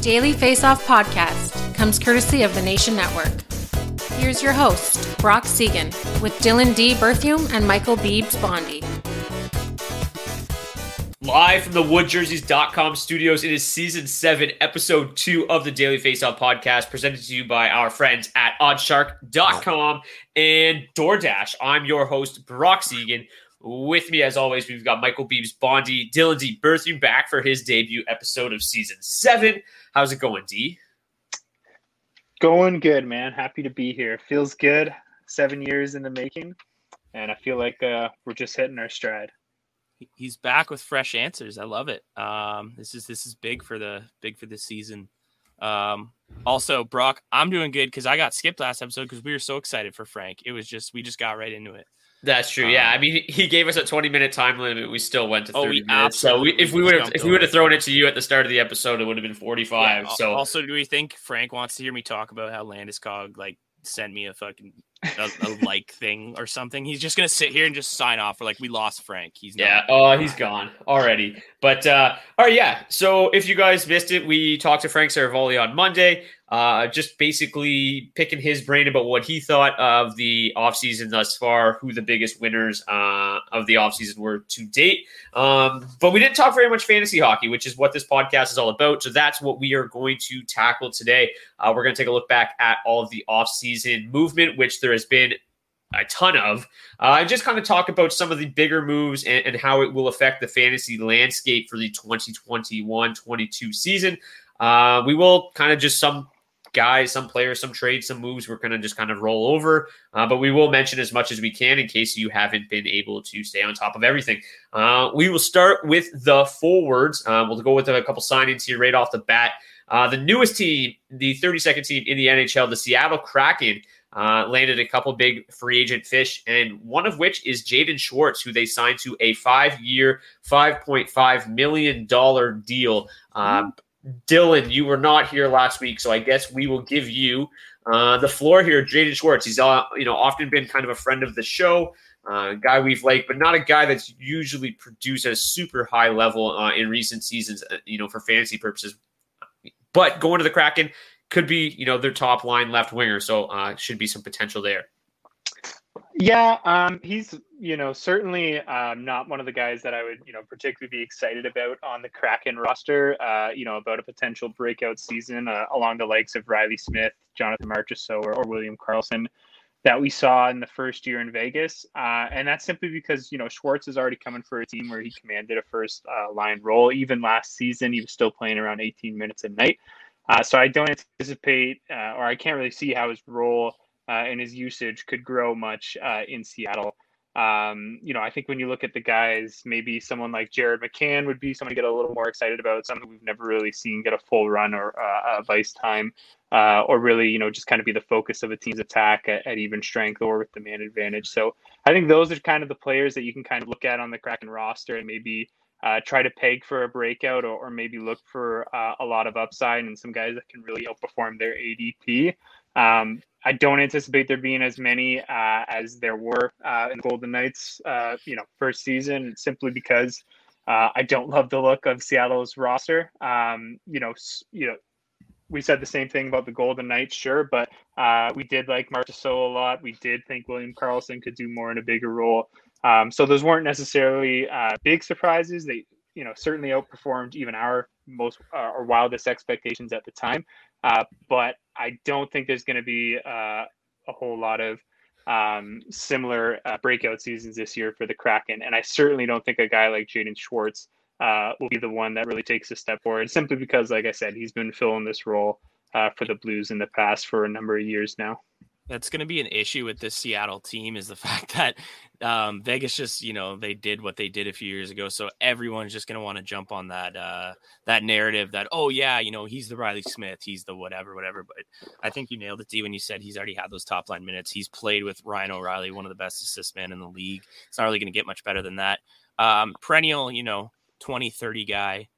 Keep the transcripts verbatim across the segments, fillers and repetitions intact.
Daily Face-Off podcast comes courtesy of the Nation Network. Here's your host, Brock Segan, with Dylan DeBerthume and Michael Bibs Bondi. Live from the wood jerseys dot com studios, it is Season seven, Episode two of the Daily Face-Off podcast, presented to you by our friends at oddshark dot com and DoorDash. I'm your host, Brock Segan. With me, as always, we've got Michael Bibs Bondi, Dylan DeBerthume back for his debut episode of Season seven. How's it going, D? Going good, man. Happy to be here. Feels good. Seven years in the making, and I feel like uh, we're just hitting our stride. He's back with fresh answers. I love it. Um, this is this is big for the big for this season. Um, also, Brock, I'm doing good because I got skipped last episode because we were so excited for Frank. It was just we just got right into it. That's true. Yeah, um, I mean, he gave us a twenty-minute time limit. We still went to thirty oh, we minutes. So we, if we would have if we would have thrown it to you at the start of the episode, it would have been forty-five. Yeah, so also, do we think Frank wants to hear me talk about how Landeskog like sent me a fucking a, a like thing or something? He's just gonna sit here and just sign off. We're like, we lost Frank. He's not yeah. Oh, uh, he's gone already. But uh, all right, yeah. So if you guys missed it, we talked to Frank Saravalli on Monday. Uh, just basically picking his brain about what he thought of the offseason thus far, who the biggest winners uh, of the offseason were to date. Um, but we didn't talk very much fantasy hockey, which is what this podcast is all about. So that's what we are going to tackle today. Uh, we're going to take a look back at all of the offseason movement, which there has been a ton of, uh, and just kind of talk about some of the bigger moves and, and how it will affect the fantasy landscape for the twenty twenty-one twenty-two season. Uh, we will kind of just some guys, some players, some trades, some moves, we're going to just kind of roll over. Uh, but we will mention as much as we can in case you haven't been able to stay on top of everything. Uh, we will start with the forwards. Uh, we'll go with a couple signings here right off the bat. Uh, the newest team, the thirty-second team in the N H L, the Seattle Kraken, uh, landed a couple big free agent fish, and one of which is Jaden Schwartz, who they signed to a five-year, five point five million dollars deal. Um mm-hmm. Dylan, you were not here last week, so I guess we will give you uh, the floor here. Jaden Schwartz, he's uh, you know often been kind of a friend of the show, a uh, guy we've liked, but not a guy that's usually produced at a super high level uh, in recent seasons, you know, for fantasy purposes. But going to the Kraken could be, you know, their top line left winger, so uh, should be some potential there. Yeah, um, he's, you know, certainly um, not one of the guys that I would, you know, particularly be excited about on the Kraken roster, uh, you know, about a potential breakout season uh, along the likes of Reilly Smith, Jonathan Marchessault, or, or William Karlsson that we saw in the first year in Vegas. Uh, and that's simply because, you know, Schwartz is already coming for a team where he commanded a first uh, line role. Even last season, he was still playing around eighteen minutes a night. Uh, so I don't anticipate uh, or I can't really see how his role Uh, and his usage could grow much uh, in Seattle. Um, you know, I think when you look at the guys, maybe someone like Jared McCann would be someone to get a little more excited about, something we've never really seen get a full run or uh, of ice time, uh, or really, you know, just kind of be the focus of a team's attack at, at even strength or with the man advantage. So I think those are kind of the players that you can kind of look at on the Kraken roster and maybe uh, try to peg for a breakout or, or maybe look for uh, a lot of upside and some guys that can really outperform their A D P. Um, I don't anticipate there being as many uh, as there were uh, in the Golden Knights, uh, you know, first season, simply because uh, I don't love the look of Seattle's roster. Um, you know, you know, we said the same thing about the Golden Knights, sure, but uh, we did like Marchessault a lot. We did think William Karlsson could do more in a bigger role. Um, so those weren't necessarily uh, big surprises. They, you know, certainly outperformed even our most uh, our wildest expectations at the time. Uh, but I don't think there's going to be uh, a whole lot of um, similar uh, breakout seasons this year for the Kraken. And I certainly don't think a guy like Jaden Schwartz uh, will be the one that really takes a step forward, simply because, like I said, he's been filling this role uh, for the Blues in the past for a number of years now. That's going to be an issue with this Seattle team, is the fact that um, Vegas just, you know, they did what they did a few years ago. So everyone's just going to want to jump on that, uh, that narrative that, oh yeah, you know, he's the Reilly Smith, he's the whatever, whatever. But I think you nailed it, D, when you said he's already had those top line minutes. He's played with Ryan O'Reilly, one of the best assist men in the league. It's not really going to get much better than that. Um, perennial, you know, twenty, thirty guy,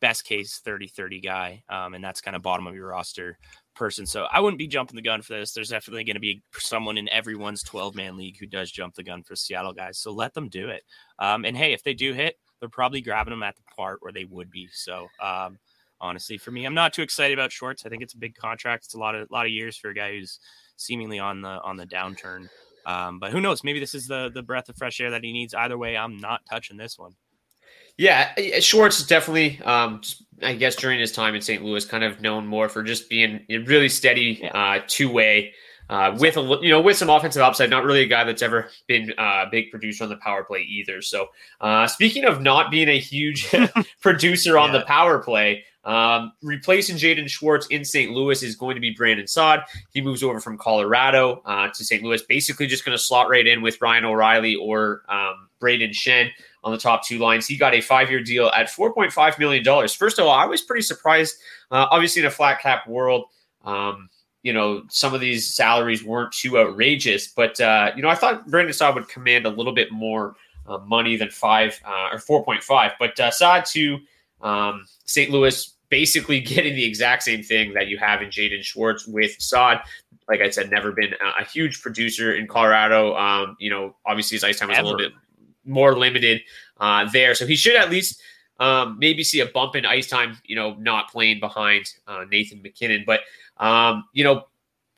best case, thirty, thirty guy. Um, and that's kind of bottom of your roster person. So I wouldn't be jumping the gun for this. There's definitely going to be someone in everyone's twelve man league who does jump the gun for Seattle guys. So let them do it. Um, and hey, if they do hit, they're probably grabbing them at the part where they would be. So um, honestly, for me, I'm not too excited about Schwartz. I think it's a big contract. It's a lot of, a lot of years for a guy who's seemingly on the, on the downturn. Um, but who knows, maybe this is the, the breath of fresh air that he needs. Either way, I'm not touching this one. Yeah, Schwartz is definitely, um, I guess, during his time in Saint Louis, kind of known more for just being a really steady uh, two-way uh, with a, you know, with some offensive upside. Not really a guy that's ever been a big producer on the power play either. So, uh, speaking of not being a huge producer on yeah. the power play, um, replacing Jaden Schwartz in Saint Louis is going to be Brandon Saad. He moves over from Colorado uh, to Saint Louis, basically just going to slot right in with Ryan O'Reilly or um, Brayden Schenn on the top two lines. He got a five-year deal at four point five million dollars. First of all, I was pretty surprised. Uh, obviously, in a flat cap world, um, you know, some of these salaries weren't too outrageous. But, uh, you know, I thought Brandon Saad would command a little bit more uh, money than five uh, or four point five. But uh, Saad to um, Saint Louis, basically getting the exact same thing that you have in Jaden Schwartz with Saad. Like I said, never been a huge producer in Colorado. Um, you know, obviously his ice time was ever. a little bit more limited uh, there. So he should at least um, maybe see a bump in ice time, you know, not playing behind uh, Nathan MacKinnon. But, um, you know,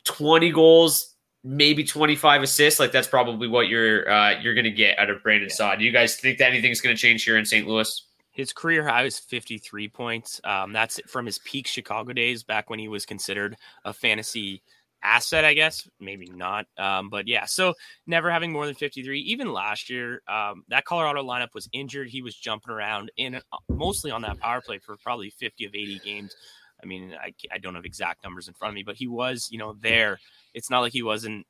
twenty goals, maybe twenty-five assists, like that's probably what you're uh, you're going to get out of Brandon yeah. Saad. Do you guys think that anything's going to change here in Saint Louis? His career high was fifty-three points. Um, that's from his peak Chicago days, back when he was considered a fantasy asset, I guess, maybe not. Um, but yeah, so never having more than fifty-three, even last year, um, that Colorado lineup was injured. He was jumping around in mostly on that power play for probably fifty of eighty games. I mean, I, I don't have exact numbers in front of me, but he was, you know, there. It's not like he wasn't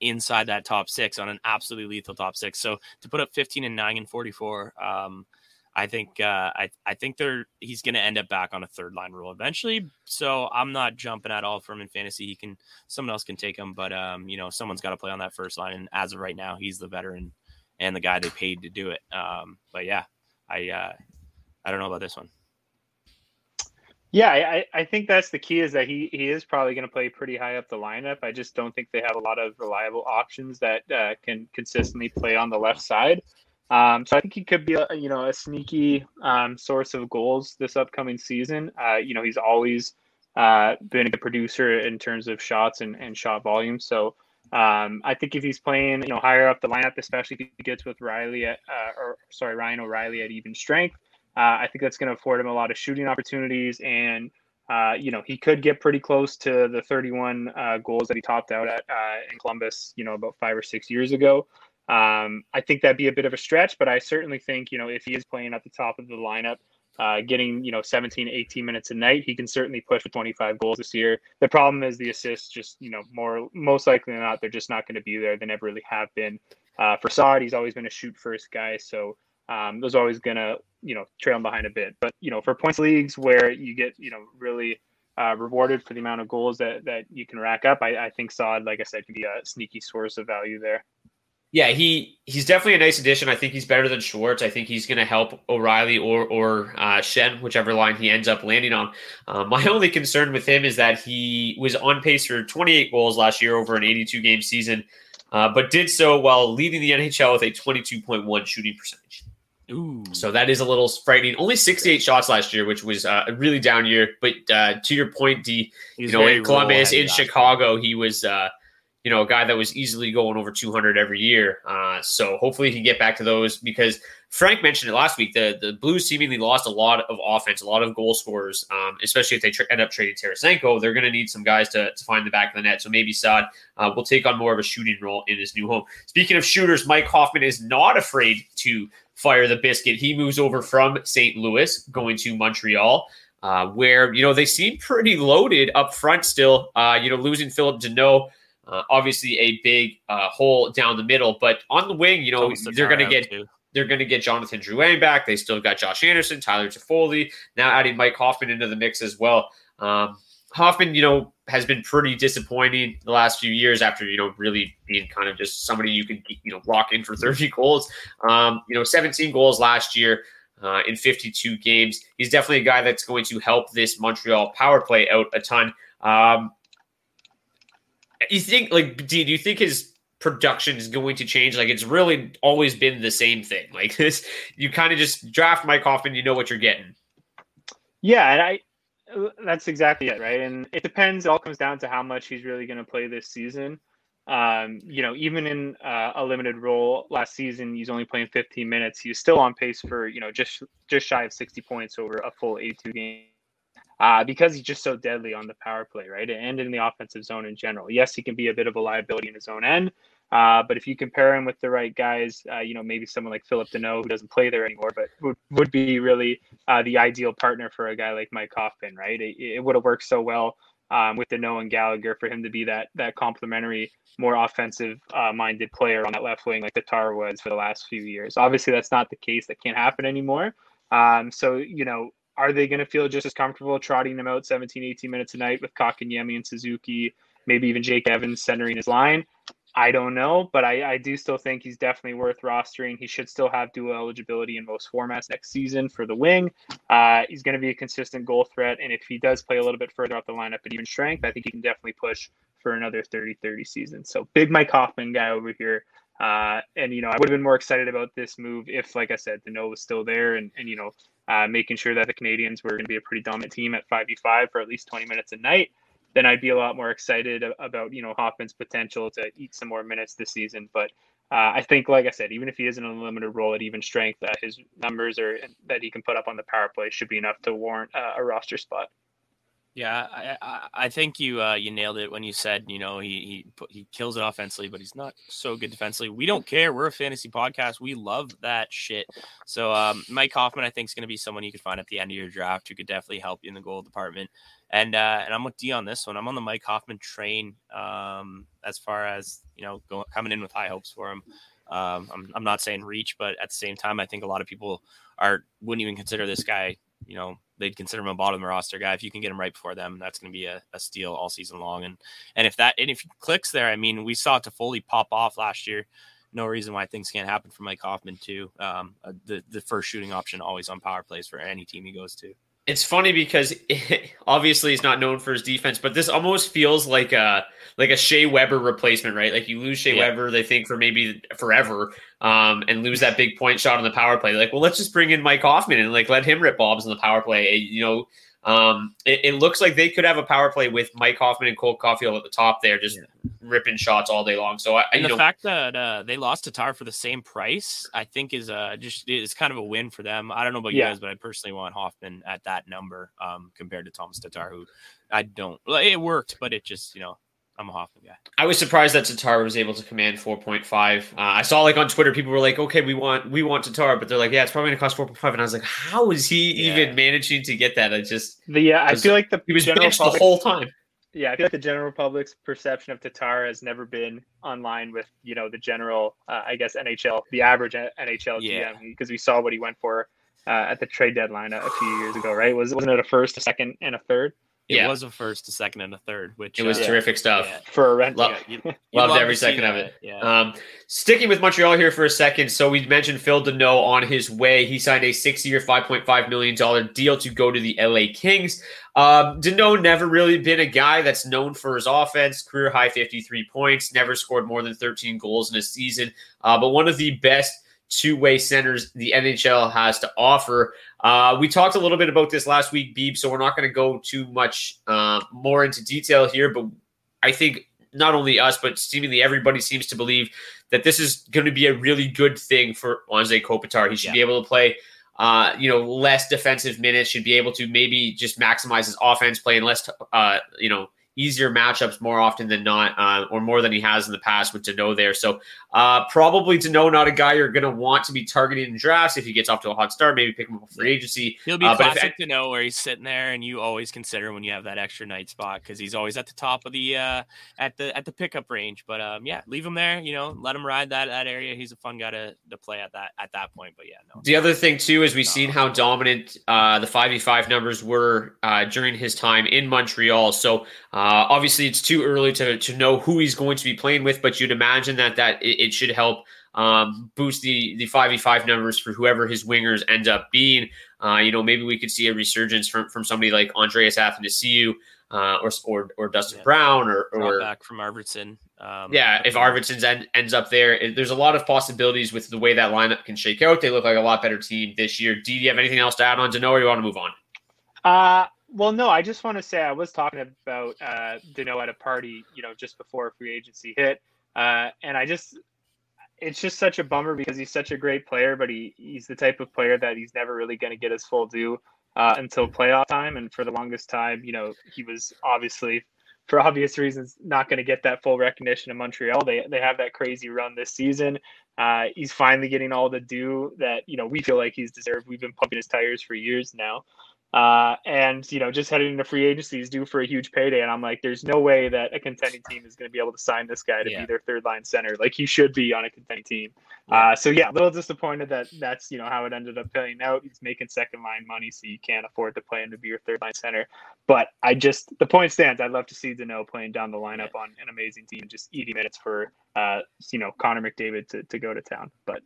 inside that top six on an absolutely lethal top six. So to put up fifteen and nine and forty-four, um, I think uh, I I think they're he's going to end up back on a third line role eventually. So I'm not jumping at all for him in fantasy. He can someone else can take him, but um you know someone's got to play on that first line. And as of right now, he's the veteran and the guy they paid to do it. Um, but yeah, I uh, I don't know about this one. Yeah, I, I think that's the key, is that he, he is probably going to play pretty high up the lineup. I just don't think they have a lot of reliable options that uh, can consistently play on the left side. Um, so I think he could be, a, you know, a sneaky um, source of goals this upcoming season. Uh, you know, he's always uh, been a good producer in terms of shots and, and shot volume. So Um, I think if he's playing, you know, higher up the lineup, especially if he gets with Reilly at, uh, or sorry, Ryan O'Reilly at even strength, uh, I think that's going to afford him a lot of shooting opportunities. And, uh, you know, he could get pretty close to the thirty-one uh, goals that he topped out at uh, in Columbus, you know, about five or six years ago. Um, I think that'd be a bit of a stretch, but I certainly think, you know, if he is playing at the top of the lineup, Uh, getting, you know, seventeen, eighteen minutes a night, he can certainly push for twenty-five goals this year. The problem is the assists just, you know, more most likely than not, they're just not going to be there. They never really have been. Uh, for Saad, he's always been a shoot first guy. So um, those are always going to, you know, trail him behind a bit. But, you know, for points leagues where you get, you know, really uh, rewarded for the amount of goals that, that you can rack up, I, I think Saad, like I said, can be a sneaky source of value there. Yeah, he he's definitely a nice addition. I think he's better than Schwartz. I think he's going to help O'Reilly or or uh, Schenn, whichever line he ends up landing on. Um, my only concern with him is that he was on pace for twenty-eight goals last year over an eighty-two game season, uh, but did so while leading the N H L with a twenty-two point one shooting percentage. Ooh. So that is a little frightening. Only sixty-eight shots last year, which was uh, a really down year. But uh, to your point, D, you know, in Columbus, in Chicago, he was uh, – you know, a guy that was easily going over two hundred every year. Uh, so hopefully he can get back to those, because Frank mentioned it last week. The, the Blues seemingly lost a lot of offense, a lot of goal scorers, um, especially if they tra- end up trading Tarasenko. They're going to need some guys to, to find the back of the net. So maybe Saad uh, will take on more of a shooting role in his new home. Speaking of shooters, Mike Hoffman is not afraid to fire the biscuit. He moves over from Saint Louis, going to Montreal. Uh, where, you know, they seem pretty loaded up front still. Uh, you know, losing Philip Deneau, Uh, obviously a big uh, hole down the middle, but on the wing, you know, they're going to get too. they're going to get Jonathan Drouin back. They still got Josh Anderson, Tyler Toffoli, now adding Mike Hoffman into the mix as well. Um, Hoffman, you know, has been pretty disappointing the last few years after, you know, really being kind of just somebody you can, you know, lock in for thirty goals. Um, you know, seventeen goals last year uh, in fifty-two games. He's definitely a guy that's going to help this Montreal power play out a ton. Um, You think, like, do you think his production is going to change? Like, it's really always been the same thing. Like, this, you kind of just draft Mike Hoffman, you know what you're getting. Yeah, and I, that's exactly it, right? And it depends. It all comes down to how much he's really going to play this season. Um, you know, even in uh, a limited role last season, he's only playing fifteen minutes. He's still on pace for, you know, just just shy of sixty points over a full eighty-two game. Uh, because he's just so deadly on the power play, right? And in the offensive zone in general. Yes, he can be a bit of a liability in his own end, uh, but if you compare him with the right guys, uh, you know, maybe someone like Philip Deneau, who doesn't play there anymore, but would, would be really uh, the ideal partner for a guy like Mike Hoffman, right? It, it would have worked so well um, with Deneau and Gallagher for him to be that that complementary, more offensive-minded uh, player on that left wing like Tatar was for the last few years. Obviously, that's not the case. That can't happen anymore. Um, so, you know, are they going to feel just as comfortable trotting him out seventeen, eighteen minutes a night with Kotkaniemi and Suzuki, maybe even Jake Evans centering his line? I don't know, but I, I do still think he's definitely worth rostering. He should still have dual eligibility in most formats next season for the wing. Uh, he's going to be a consistent goal threat, and if he does play a little bit further up the lineup at even strength, I think he can definitely push for another thirty-thirty season. So big Mike Hoffman guy over here. Uh, and, you know, I would have been more excited about this move if, like I said, Deneau was still there and, and you know, Uh, making sure that the Canadiens were going to be a pretty dominant team at five v five for at least twenty minutes a night, then I'd be a lot more excited about, you know, Hoffman's potential to eat some more minutes this season. But uh, I think, like I said, even if he isn't in a limited role at even strength, uh, his numbers are that he can put up on the power play should be enough to warrant uh, a roster spot. Yeah, I, I, I think you uh, you nailed it when you said, you know, he, he he kills it offensively, but he's not so good defensively. We don't care. We're a fantasy podcast. We love that shit. So um, Mike Hoffman, I think, is going to be someone you could find at the end of your draft who could definitely help you in the goal department. And uh, and I'm with D on this one. I'm on the Mike Hoffman train um, as far as, you know, going, coming in with high hopes for him. Um, I'm I'm not saying reach, but at the same time, I think a lot of people are wouldn't even consider this guy, you know, they'd consider him a bottom roster guy. If you can get him right before them, that's going to be a, a steal all season long. And, and if that, and if he clicks there, I mean, we saw Toffoli pop off last year. No reason why things can't happen for Mike Hoffman too. Um, the, the first shooting option always on power plays for any team he goes to. It's funny because it, obviously he's not known for his defense, but this almost feels like a like a Shea Weber replacement, right? Like you lose Shea yeah. Weber, they think for maybe forever, um, and lose that big point shot on the power play. Like, well, let's just bring in Mike Hoffman and like let him rip bobs on the power play. You know, um, it, it looks like they could have a power play with Mike Hoffman and Cole Caulfield at the top there, just yeah. ripping shots all day long. So I, and you the know, fact that uh, they lost Tatar for the same price, I think is uh, just is kind of a win for them. I don't know about yeah. you guys, but I personally want Hoffman at that number um, compared to Tomas Tatar, who I don't. It worked, but it just, you know, I'm a Hoffman guy. I was surprised that Tatar was able to command four point five. Uh, I saw like on Twitter, people were like, okay, we want, we want Tatar, but they're like, yeah, it's probably gonna cost four point five. And I was like, how is he yeah. even managing to get that? I just, the, yeah, I, was, I feel like the, he was pitched the whole time. Yeah. I feel like the general public's perception of Tatar has never been online with, you know, the general, uh, I guess, N H L, the average N H L yeah. G M, because we saw what he went for uh, at the trade deadline a, a few years ago, right? Was, wasn't it a first, a second and a third? It yeah. was a first, a second, and a third, which it was uh, terrific stuff yeah. for a rent. Lo- yeah, you, you loved every second of it. Yeah. Um, sticking with Montreal here for a second. So we mentioned Phil Deneau on his way. He signed a six-year, five point five million dollars deal to go to the L A Kings. Um, Deneau never really been a guy that's known for his offense, career high fifty-three points, never scored more than thirteen goals in a season. Uh, but one of the best two-way centers the N H L has to offer. Uh, we talked a little bit about this last week, Beeb, so we're not going to go too much uh, more into detail here, but I think not only us, but seemingly everybody seems to believe that this is going to be a really good thing for Anze Kopitar. He should yeah. be able to play uh, you know, less defensive minutes, should be able to maybe just maximize his offense, playing less, uh, you know, easier matchups more often than not, uh, or more than he has in the past with Deneau there. So uh, probably Deneau, not a guy you're going to want to be targeted in drafts. If he gets off to a hot start, maybe pick him up for agency. He'll be uh, classic if, Deneau, where he's sitting there and you always consider when you have that extra night spot, because he's always at the top of the uh, at the at the pickup range. But um, yeah, leave him there. You know, let him ride that that area. He's a fun guy to, to play at that at that point. But yeah, no. The other thing too is we've no. seen how dominant uh, the five v five numbers were uh, during his time in Montreal. So. Uh, Uh, obviously, it's too early to, to know who he's going to be playing with, but you'd imagine that that it, it should help um, boost the, the five v five numbers for whoever his wingers end up being. Uh, you know, maybe we could see a resurgence from, from somebody like Andreas Athanasiou uh, or, or or Dustin yeah, Brown or, or back from Arvidsson. Um, yeah, if Arvidsson end, ends up there, it, there's a lot of possibilities with the way that lineup can shake out. They look like a lot better team this year. D, do you have anything else to add on to know, or you want to move on? Uh Well, no, I just want to say I was talking about uh, Deneau at a party, you know, just before free agency hit. Uh, and I just, it's just such a bummer because he's such a great player, but he, he's the type of player that he's never really going to get his full due uh, until playoff time. And for the longest time, you know, he was obviously, for obvious reasons, not going to get that full recognition in Montreal. They they have that crazy run this season. Uh, he's finally getting all the due that, you know, we feel like he's deserved. We've been pumping his tires for years now. Uh, and, you know, just heading into free agency, he's due for a huge payday. And I'm like, there's no way that a contending team is going to be able to sign this guy to yeah. be their third line center. Like, he should be on a contending team. Uh, so yeah, a little disappointed that that's, you know, how it ended up playing out. He's making second line money, so you can't afford to play him to be your third line center. But I just, the point stands, I'd love to see Deneau playing down the lineup yeah. on an amazing team, just eating minutes for, uh, you know, Connor McDavid to, to go to town. But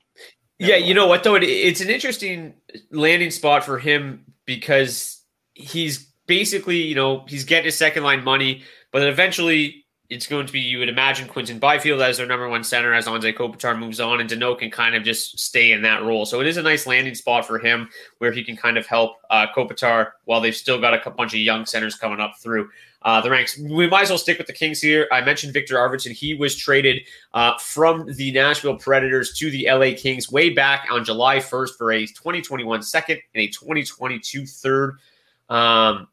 yeah, you know what though? It, it's an interesting landing spot for him, because he's basically, you know, he's getting his second line money, but then eventually it's going to be, you would imagine, Quinton Byfield as their number one center as Anze Kopitar moves on, and Deneau can kind of just stay in that role. So it is a nice landing spot for him where he can kind of help uh, Kopitar while they've still got a bunch of young centers coming up through uh, the ranks. We might as well stick with the Kings here. I mentioned Victor Arvidsson. He was traded uh, from the Nashville Predators to the L A Kings way back on July first for a twenty twenty-one second and a twenty twenty-two third. Um,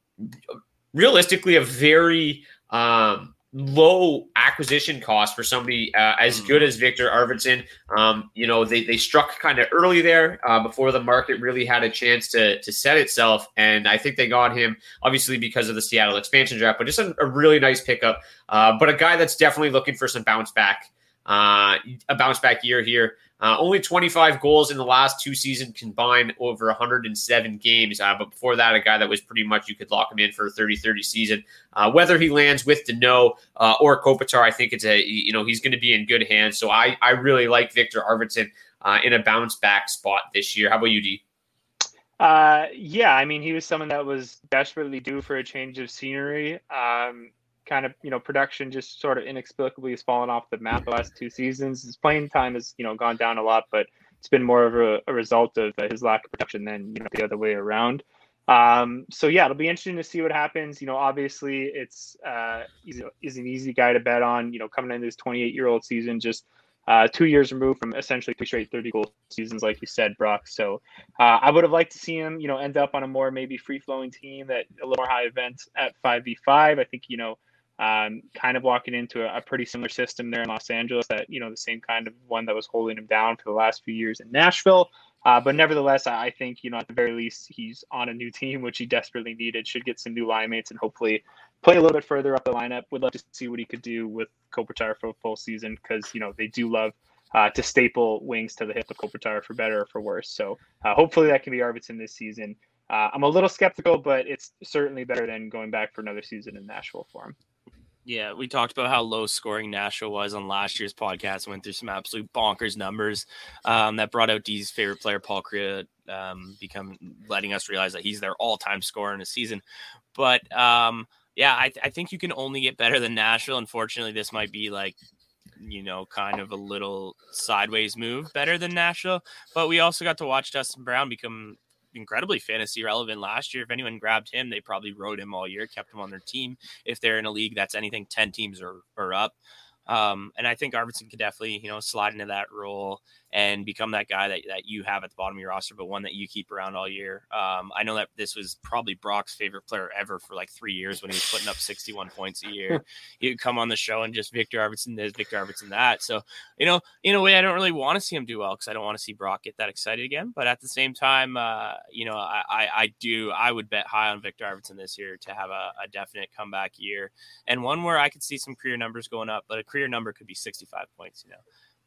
realistically, a very... Um, low acquisition cost for somebody uh, as good as Victor Arvidsson. Um, you know, they they struck kind of early there uh, before the market really had a chance to to set itself. And I think they got him, obviously, because of the Seattle expansion draft, but just a, a really nice pickup. Uh, but a guy that's definitely looking for some bounce back, uh, a bounce back year here. Uh, only twenty-five goals in the last two seasons combined over one hundred seven games. Uh, but before that, a guy that was pretty much, you could lock him in for a thirty thirty season. Uh, whether he lands with Deneau uh, or Kopitar, I think it's a, you know, he's going to be in good hands. So I, I really like Victor Arvidsson uh, in a bounce back spot this year. How about you, D? Uh, yeah, I mean, he was someone that was desperately due for a change of scenery. Um, kind of, you know, production just sort of inexplicably has fallen off the map the last two seasons. His playing time has, you know, gone down a lot, but it's been more of a, a result of his lack of production than, you know, the other way around. Um, so yeah, it'll be interesting to see what happens. You know, obviously it's, uh, he's, he's an easy guy to bet on, you know, coming into this twenty-eight year old season, just, uh, two years removed from essentially three straight thirty goal seasons, like you said, Brock. So, uh, I would have liked to see him, you know, end up on a more, maybe free flowing team that a little more high event at five v five. I think, you know, um, kind of walking into a, a pretty similar system there in Los Angeles that, you know, the same kind of one that was holding him down for the last few years in Nashville. Uh, but nevertheless, I think, you know, at the very least, he's on a new team, which he desperately needed, should get some new line mates and hopefully play a little bit further up the lineup. Would love to see what he could do with Kopitar for a full season because, you know, they do love uh, to staple wings to the hip of Kopitar for better or for worse. So uh, hopefully that can be Arvidsson this season. Uh, I'm a little skeptical, but it's certainly better than going back for another season in Nashville for him. Yeah, we talked about how low scoring Nashville was on last year's podcast. Went through some absolute bonkers numbers um, that brought out D's favorite player, Paul Krea, um, become letting us realize that he's their all time scorer in a season. But um, yeah, I, th- I think you can only get better than Nashville. Unfortunately, this might be like, you know, kind of a little sideways move better than Nashville. But we also got to watch Dustin Brown become incredibly fantasy relevant last year. If anyone grabbed him, they probably rode him all year, kept him on their team. If they're in a league that's anything ten teams or, or up. Um, and I think Arvidsson could definitely, you know, slide into that role and become that guy that, that you have at the bottom of your roster, but one that you keep around all year. Um, I know that this was probably Brock's favorite player ever for like three years when he was putting up sixty-one points a year. He would come on the show and just Victor Arvidsson this, Victor Arvidsson that. So, you know, in a way, I don't really want to see him do well because I don't want to see Brock get that excited again. But at the same time, uh, you know, I, I, I do, I would bet high on Victor Arvidsson this year to have a, a definite comeback year and one where I could see some career numbers going up, but a career number could be sixty-five points, you know.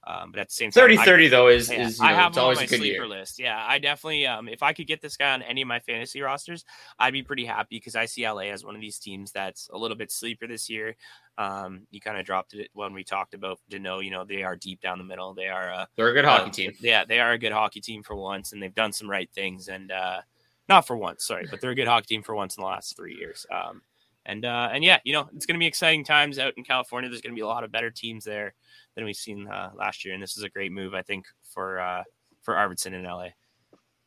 Um, but at the same time, thirty thirty though is, yeah, is you know, I have it's him always on my a good sleeper year. List. Yeah, I definitely, um, if I could get this guy on any of my fantasy rosters, I'd be pretty happy because I see L A as one of these teams that's a little bit sleeper this year. Um, you kind of dropped it when we talked about Deneau. You know, they are deep down the middle. They are, uh, they're a good hockey uh, team. Yeah, they are a good hockey team for once, and they've done some right things. And uh, not for once, sorry, but they're a good hockey team for once in the last three years. Um, and uh, and yeah, you know, it's going to be exciting times out in California. There's going to be a lot of better teams there than we've seen uh, last year. And this is a great move, I think, for uh, for Arvidsson in L A.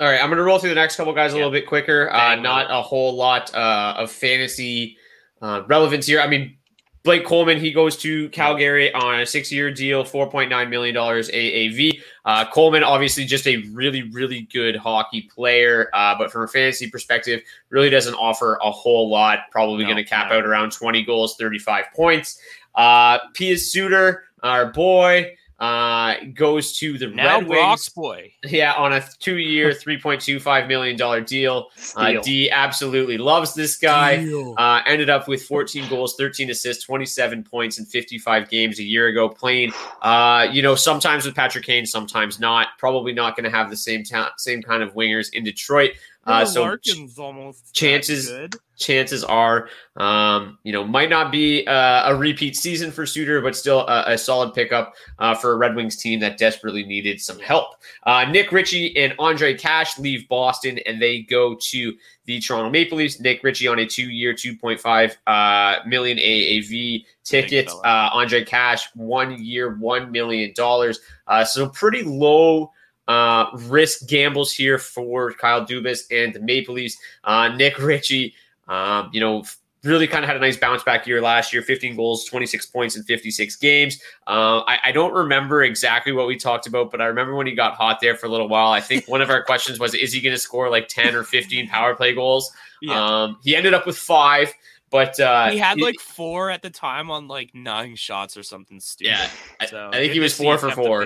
All right, I'm going to roll through the next couple guys a yeah. little bit quicker. Uh, not a whole lot uh, of fantasy uh, relevance here. I mean, Blake Coleman, he goes to Calgary on a six-year deal, four point nine million dollars A A V. Uh, Coleman, obviously just a really, really good hockey player, uh, but from a fantasy perspective, really doesn't offer a whole lot. Probably no, going to cap no. out around twenty goals, thirty-five points. Uh, Pia Suter, our boy, uh, goes to the now Red Wings. Brock's boy. Yeah, on a two-year, three point two five million dollars deal. Uh, D absolutely loves this guy. Uh, ended up with fourteen goals, thirteen assists, twenty-seven points in fifty-five games a year ago playing. Uh, you know, sometimes with Patrick Kane, sometimes not. Probably not going to have the same ta- same kind of wingers in Detroit. Uh, so almost chances chances are, um, you know, might not be uh, a repeat season for Suter, but still a, a solid pickup uh, for a Red Wings team that desperately needed some help. Uh, Nick Ritchie and Andre Cash leave Boston, and they go to the Toronto Maple Leafs. Nick Ritchie on a two-year, two point five uh, million A A V ticket. Uh, Andre Cash, one year, one million dollars. Uh, so pretty low Uh, risk gambles here for Kyle Dubas and the Maple Leafs. Uh, Nick Ritchie, um, you know, really kind of had a nice bounce back year last year, fifteen goals, twenty-six points in fifty-six games. Uh, I, I don't remember exactly what we talked about, but I remember when he got hot there for a little while. I think one of our questions was, is he going to score like ten or fifteen power play goals? Yeah. Um, he ended up with five. But uh, he had like four at the time on like nine shots or something stupid. Yeah, so I think he was four for four.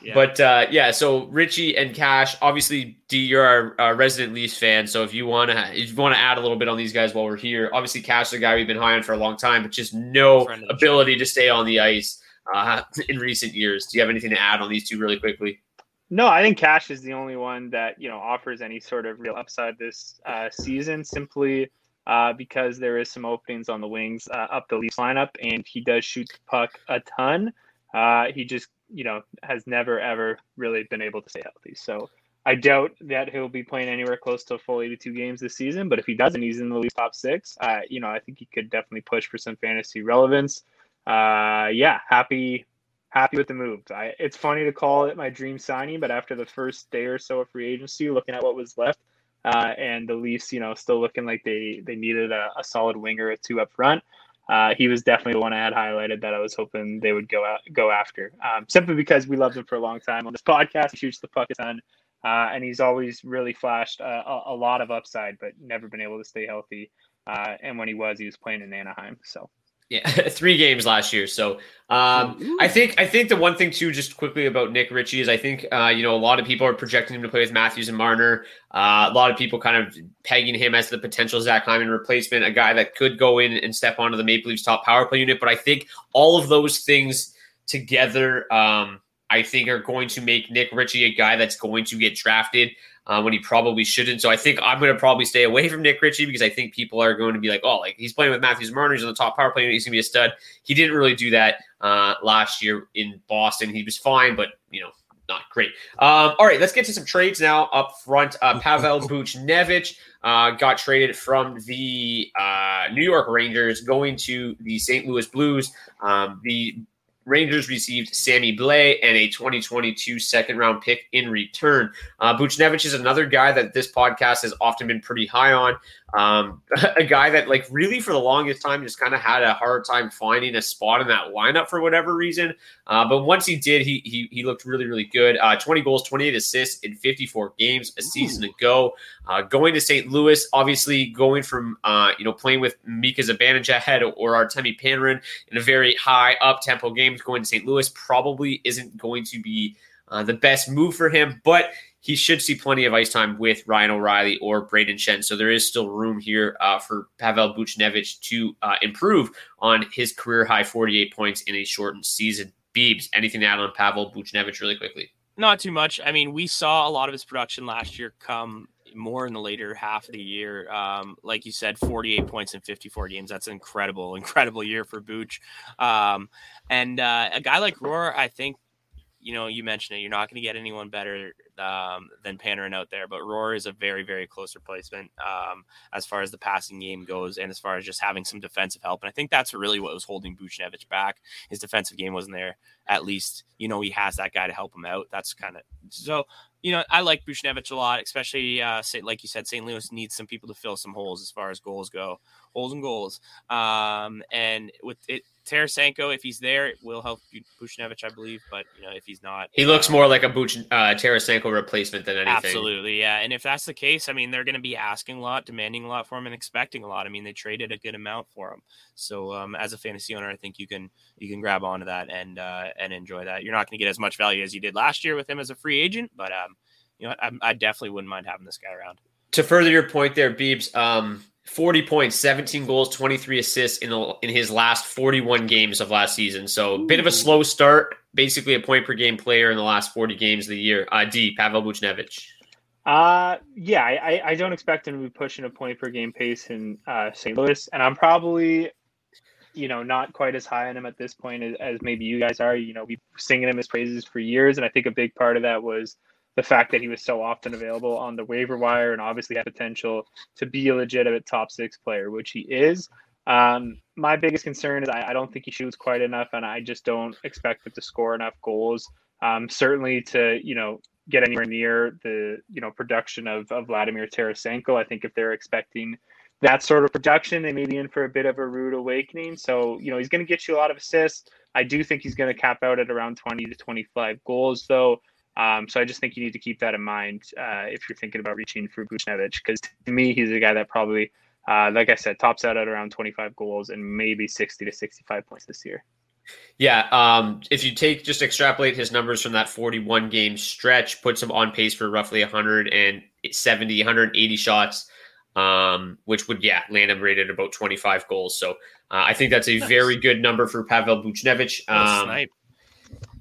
Yeah. But uh, yeah, so Richie and Cash, obviously, D, you're our, our resident Leafs fan. So if you wanna, if you wanna add a little bit on these guys while we're here, obviously Cash is a guy we've been high on for a long time, but just no ability to stay on the ice uh, in recent years. Do you have anything to add on these two really quickly? No, I think Cash is the only one that you know offers any sort of real upside this uh, season. Simply. Uh, because there is some openings on the wings uh, up the Leafs lineup, and he does shoot the puck a ton. Uh, he just, you know, has never, ever really been able to stay healthy. So I doubt that he'll be playing anywhere close to a full eighty-two games this season, but if he doesn't, he's in the Leafs top six. Uh, you know, I think he could definitely push for some fantasy relevance. Uh, yeah, happy happy with the move. I, it's funny to call it my dream signing, but after the first day or so of free agency, looking at what was left, Uh, and the Leafs, you know, still looking like they they needed a, a solid winger or two up front. Uh, he was definitely the one I had highlighted that I was hoping they would go out, go after, um, simply because we loved him for a long time on this podcast. He shoots the puck a ton, uh, and he's always really flashed a, a, a lot of upside, but never been able to stay healthy. Uh, and when he was, he was playing in Anaheim. So yeah, three games last year. So um, I think I think the one thing too, just quickly about Nick Ritchie is I think uh, you know a lot of people are projecting him to play with Matthews and Marner. Uh, a lot of people kind of pegging him as the potential Zach Hyman replacement, a guy that could go in and step onto the Maple Leafs' top power play unit. But I think all of those things together, um, I think, are going to make Nick Ritchie a guy that's going to get drafted uh, when he probably shouldn't. So I think I'm going to probably stay away from Nick Ritchie because I think people are going to be like, oh, like he's playing with Matthews Marner, he's on the top power play unit, he's going to be a stud. He didn't really do that uh, last year in Boston. He was fine, but, you know, not great. Um, all right, let's get to some trades now up front. Uh, Pavel Buchnevich uh, got traded from the uh, New York Rangers going to the Saint Louis Blues. Um, the Rangers received Sammy Blais and a twenty twenty-two second-round pick in return. Uh, Buchnevich is another guy that this podcast has often been pretty high on, um, a guy that, like, really for the longest time just kind of had a hard time finding a spot in that lineup for whatever reason. Uh, but once he did, he he he looked really, really good. Uh, twenty goals, twenty-eight assists in fifty-four games a season Ooh. ago. Uh, going to Saint Louis, obviously going from, uh, you know, playing with Mika Zibanejad or Artemi Panarin in a very high up-tempo game, going to Saint Louis probably isn't going to be uh, the best move for him, but he should see plenty of ice time with Ryan O'Reilly or Brayden Schenn. So there is still room here uh, for Pavel Buchnevich to uh, improve on his career high forty-eight points in a shortened season. Biebs, anything to add on Pavel Buchnevich really quickly? Not too much. I mean, we saw a lot of his production last year come more in the later half of the year. Um, like you said, forty-eight points in fifty-four games. That's an incredible, incredible year for Buch. Um, and uh, a guy like Rohr, I think, you know, you mentioned it, you're not going to get anyone better um, than Panarin out there, but Rohr is a very, very close replacement um, as far as the passing game goes and as far as just having some defensive help. And I think that's really what was holding Buchnevich back. His defensive game wasn't there. At least, you know, he has that guy to help him out. That's kind of – so – you know, I like Buchnevich a lot, especially, uh, say, like you said, Saint Louis needs some people to fill some holes as far as goals go. Holes and goals. Um, and with it, Tarasenko, if he's there, it will help Buchnevich, I believe. But, you know, if he's not... He looks um, more like a Buch- uh, Tarasenko replacement than anything. Absolutely, yeah. And if that's the case, I mean, they're going to be asking a lot, demanding a lot for him, and expecting a lot. I mean, they traded a good amount for him. So um, as a fantasy owner, I think you can you can grab onto that and, uh, and enjoy that. You're not going to get as much value as you did last year with him as a free agent, but... Um, You know, I, I definitely wouldn't mind having this guy around. To further your point there, Biebs, um, forty points, seventeen goals, twenty-three assists in a, in his last forty-one games of last season. So a bit of a slow start, basically a point per game player in the last forty games of the year. Uh, D, Pavel Buchnevich. Uh, yeah, I, I don't expect him to be pushing a point per game pace in uh, Saint Louis. And I'm probably, you know, not quite as high on him at this point as, as maybe you guys are. You know, we've been singing him his praises for years. And I think a big part of that was the fact that he was so often available on the waiver wire and obviously had potential to be a legitimate top six player, which he is. Um, my biggest concern is I, I don't think he shoots quite enough, and I just don't expect him to score enough goals. Um, certainly to, you know, get anywhere near the, you know, production of, of Vladimir Tarasenko. I think if they're expecting that sort of production, they may be in for a bit of a rude awakening. So, you know, he's going to get you a lot of assists. I do think he's going to cap out at around twenty to twenty-five goals though. Um, so I just think you need to keep that in mind uh, if you're thinking about reaching for Buchnevich, because to me, he's a guy that probably, uh, like I said, tops out at around twenty-five goals and maybe sixty to sixty-five points this year. Yeah, um, if you take just extrapolate his numbers from that forty-one game stretch, puts him on pace for roughly one hundred seventy, one hundred eighty shots, um, which would, yeah, land him rated about twenty-five goals. So uh, I think that's a nice. very good number for Pavel Buchnevich. Um, nice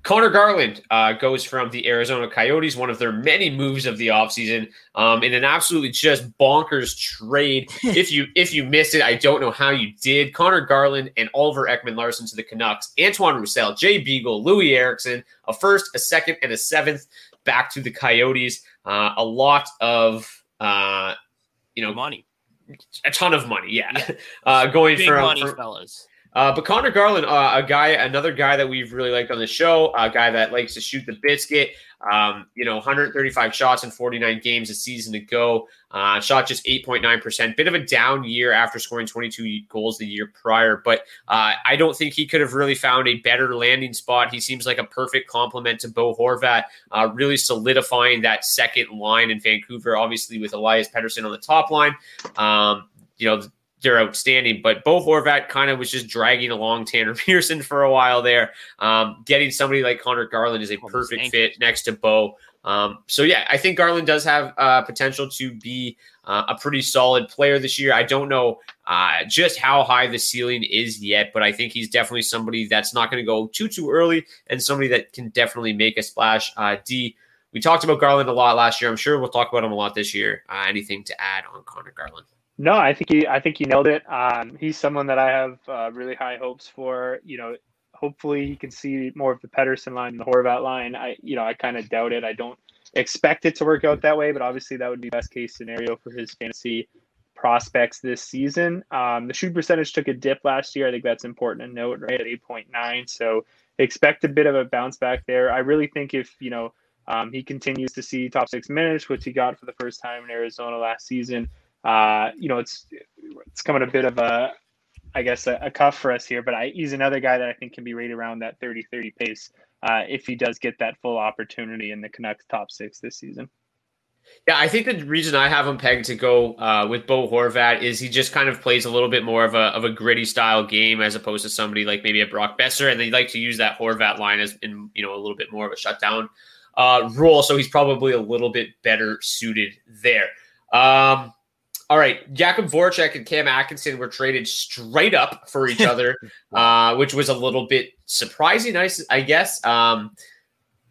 Connor Garland uh, goes from the Arizona Coyotes, one of their many moves of the offseason, um, in an absolutely just bonkers trade. if you if you missed it, I don't know how you did. Connor Garland and Oliver Ekman-Larsson to the Canucks. Antoine Roussel, Jay Beagle, Louis Eriksson, a first, a second, and a seventh back to the Coyotes. Uh, a lot of uh, you know money, a ton of money. Yeah, yeah. uh, going Big for money, for, fellas. Uh, but Connor Garland, uh, a guy, another guy that we've really liked on the show, a guy that likes to shoot the biscuit, um, you know, one hundred thirty-five shots in forty-nine games a season ago, uh, shot just eight point nine percent, bit of a down year after scoring twenty-two goals the year prior. But uh, I don't think he could have really found a better landing spot. He seems like a perfect complement to Bo Horvat, uh, really solidifying that second line in Vancouver, obviously with Elias Pettersson on the top line. Um, you know, they're outstanding, but Bo Horvat kind of was just dragging along Tanner Pearson for a while there. Um, getting somebody like Connor Garland is a perfect fit next to Bo. Um, so yeah, I think Garland does have uh potential to be uh, a pretty solid player this year. I don't know uh, just how high the ceiling is yet, but I think he's definitely somebody that's not going to go too, too early and somebody that can definitely make a splash. Uh, D, we talked about Garland a lot last year. I'm sure we'll talk about him a lot this year. Uh, anything to add on Connor Garland? No, I think he, I think he nailed it. Um, he's someone that I have uh, really high hopes for. You know, hopefully he can see more of the Pettersson line and the Horvat line. I, you know, I kind of doubt it. I don't expect it to work out that way, but obviously that would be best case scenario for his fantasy prospects this season. Um, the shoot percentage took a dip last year. I think that's important to note, right, at eight point nine. So expect a bit of a bounce back there. I really think if, you know, um, he continues to see top six minutes, which he got for the first time in Arizona last season, Uh, you know, it's it's coming a bit of a, I guess, a, a cuff for us here, but I, he's another guy that I think can be right around that thirty thirty pace uh, if he does get that full opportunity in the Canucks top six this season. Yeah, I think the reason I have him pegged to go uh, with Bo Horvat is he just kind of plays a little bit more of a of a gritty style game as opposed to somebody like maybe a Brock Besser, and they like to use that Horvat line as in, you know, a little bit more of a shutdown uh, role, so he's probably a little bit better suited there. Um All right, Jakub Voracek and Cam Atkinson were traded straight up for each other, uh, which was a little bit surprising, I, I guess. Um,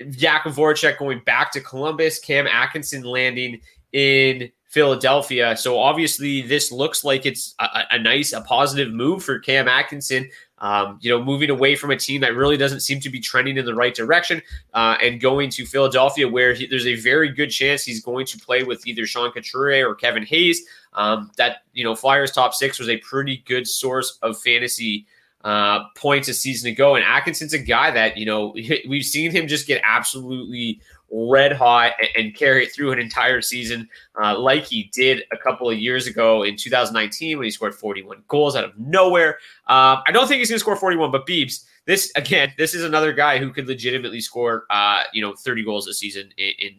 Jakub Voracek going back to Columbus, Cam Atkinson landing in Philadelphia. So obviously this looks like it's a, a nice, a positive move for Cam Atkinson, um, you know, moving away from a team that really doesn't seem to be trending in the right direction uh, and going to Philadelphia where he, there's a very good chance he's going to play with either Sean Couturier or Kevin Hayes. Um, that, you know, Flyers top six was a pretty good source of fantasy uh, points a season ago. And Atkinson's a guy that, you know, we've seen him just get absolutely red hot and, and carry it through an entire season uh, like he did a couple of years ago in two thousand nineteen when he scored forty-one goals out of nowhere. Um, I don't think he's going to score forty-one, but Beebs, this, again, this is another guy who could legitimately score, uh, you know, thirty goals a season in, in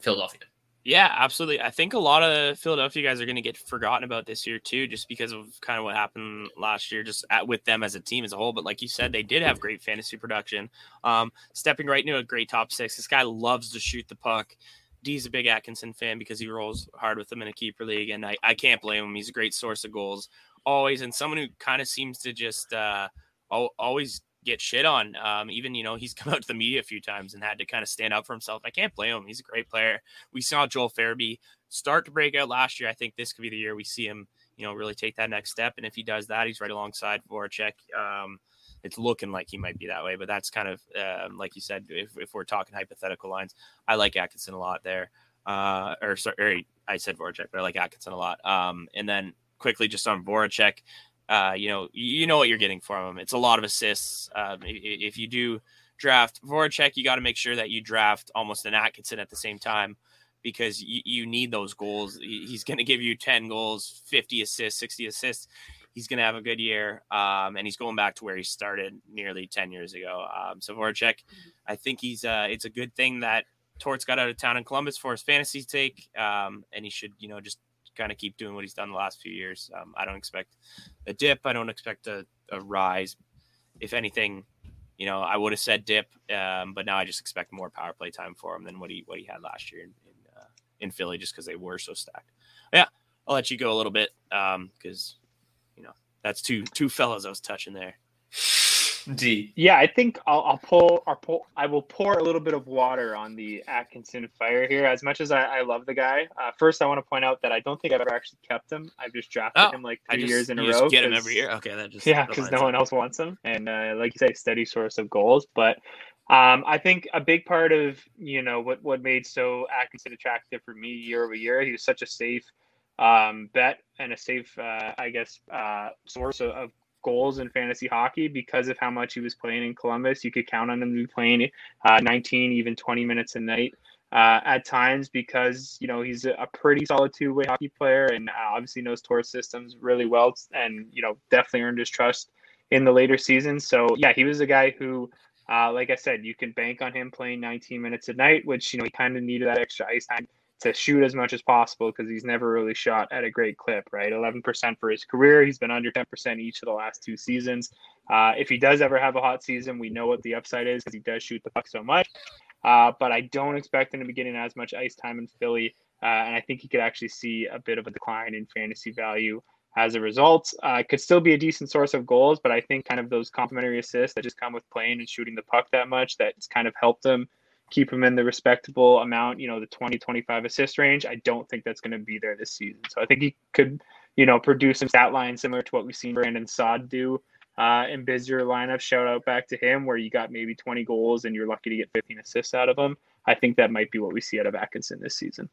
Philadelphia. Yeah, absolutely. I think a lot of Philadelphia guys are going to get forgotten about this year too, just because of kind of what happened last year, just at, with them as a team as a whole. But like you said, they did have great fantasy production. Um, stepping right into a great top six. This guy loves to shoot the puck. D's a big Atkinson fan because he rolls hard with them in a keeper league, and I, I can't blame him. He's a great source of goals always, and someone who kind of seems to just uh, always get shit on. Um, even, you know, he's come out to the media a few times and had to kind of stand up for himself. I can't blame him. He's a great player. We saw Joel Farabee start to break out last year. I think this could be the year we see him, you know, really take that next step. And if he does that, he's right alongside Voracek. Um, it's looking like he might be that way, but that's kind of, uh, like you said, if, if we're talking hypothetical lines, I like Atkinson a lot there. Uh, or sorry, I said Voracek, but I like Atkinson a lot. Um, and then quickly just on Voracek, Uh, you know, you know what you're getting from him. It's a lot of assists. Um, if, if you do draft Voracek, you got to make sure that you draft almost an Atkinson at the same time because you, you need those goals. He's going to give you ten goals, fifty assists, sixty assists. He's going to have a good year. Um, and he's going back to where he started nearly ten years ago. Um, so Voracek, I think he's, uh, it's a good thing that Torts got out of town in Columbus for his fantasy take. Um, and he should, you know, just kind of keep doing what he's done the last few years. Um, I don't expect a dip. I don't expect a, a rise. If anything, you know, I would have said dip, um, but now I just expect more power play time for him than what he what he had last year in in, uh, in Philly, just because they were so stacked. Yeah, I'll let you go a little bit um, because you know that's two two fellas I was touching there. D. Yeah, I think I'll, I'll pull. I'll pull. I will pour a little bit of water on the Atkinson fire here. As much as I, I love the guy, uh, first I want to point out that I don't think I've ever actually kept him. I've just drafted oh, him like three just, years in a row. Just get him every year. Okay, that just yeah, because no one else wants him, and uh, like you say, steady source of goals. But um, I think a big part of you know what what made so Atkinson attractive for me year over year, he was such a safe um, bet and a safe, uh, I guess, uh, source of. of goals in fantasy hockey because of how much he was playing in Columbus. You could count on him to be playing uh, nineteen, even twenty minutes a night uh, at times because, you know, he's a pretty solid two-way hockey player and obviously knows tour systems really well and, you know, definitely earned his trust in the later season. So, yeah, he was a guy who, uh, like I said, you can bank on him playing nineteen minutes a night, which, you know, he kind of needed that extra ice time to shoot as much as possible because he's never really shot at a great clip, right? eleven percent for his career. He's been under ten percent each of the last two seasons. Uh, if he does ever have a hot season, we know what the upside is because he does shoot the puck so much. Uh, but I don't expect him to be getting as much ice time in Philly. Uh, and I think he could actually see a bit of a decline in fantasy value as a result. Uh, could still be a decent source of goals, but I think kind of those complimentary assists that just come with playing and shooting the puck that much, that's kind of helped him keep him in the respectable amount, you know, the twenty, twenty-five assist range. I don't think that's going to be there this season. So I think he could, you know, produce some stat line similar to what we've seen Brandon Saad do uh, in busier lineups. Shout out back to him where you got maybe twenty goals and you're lucky to get fifteen assists out of him. I think that might be what we see out of Atkinson this season.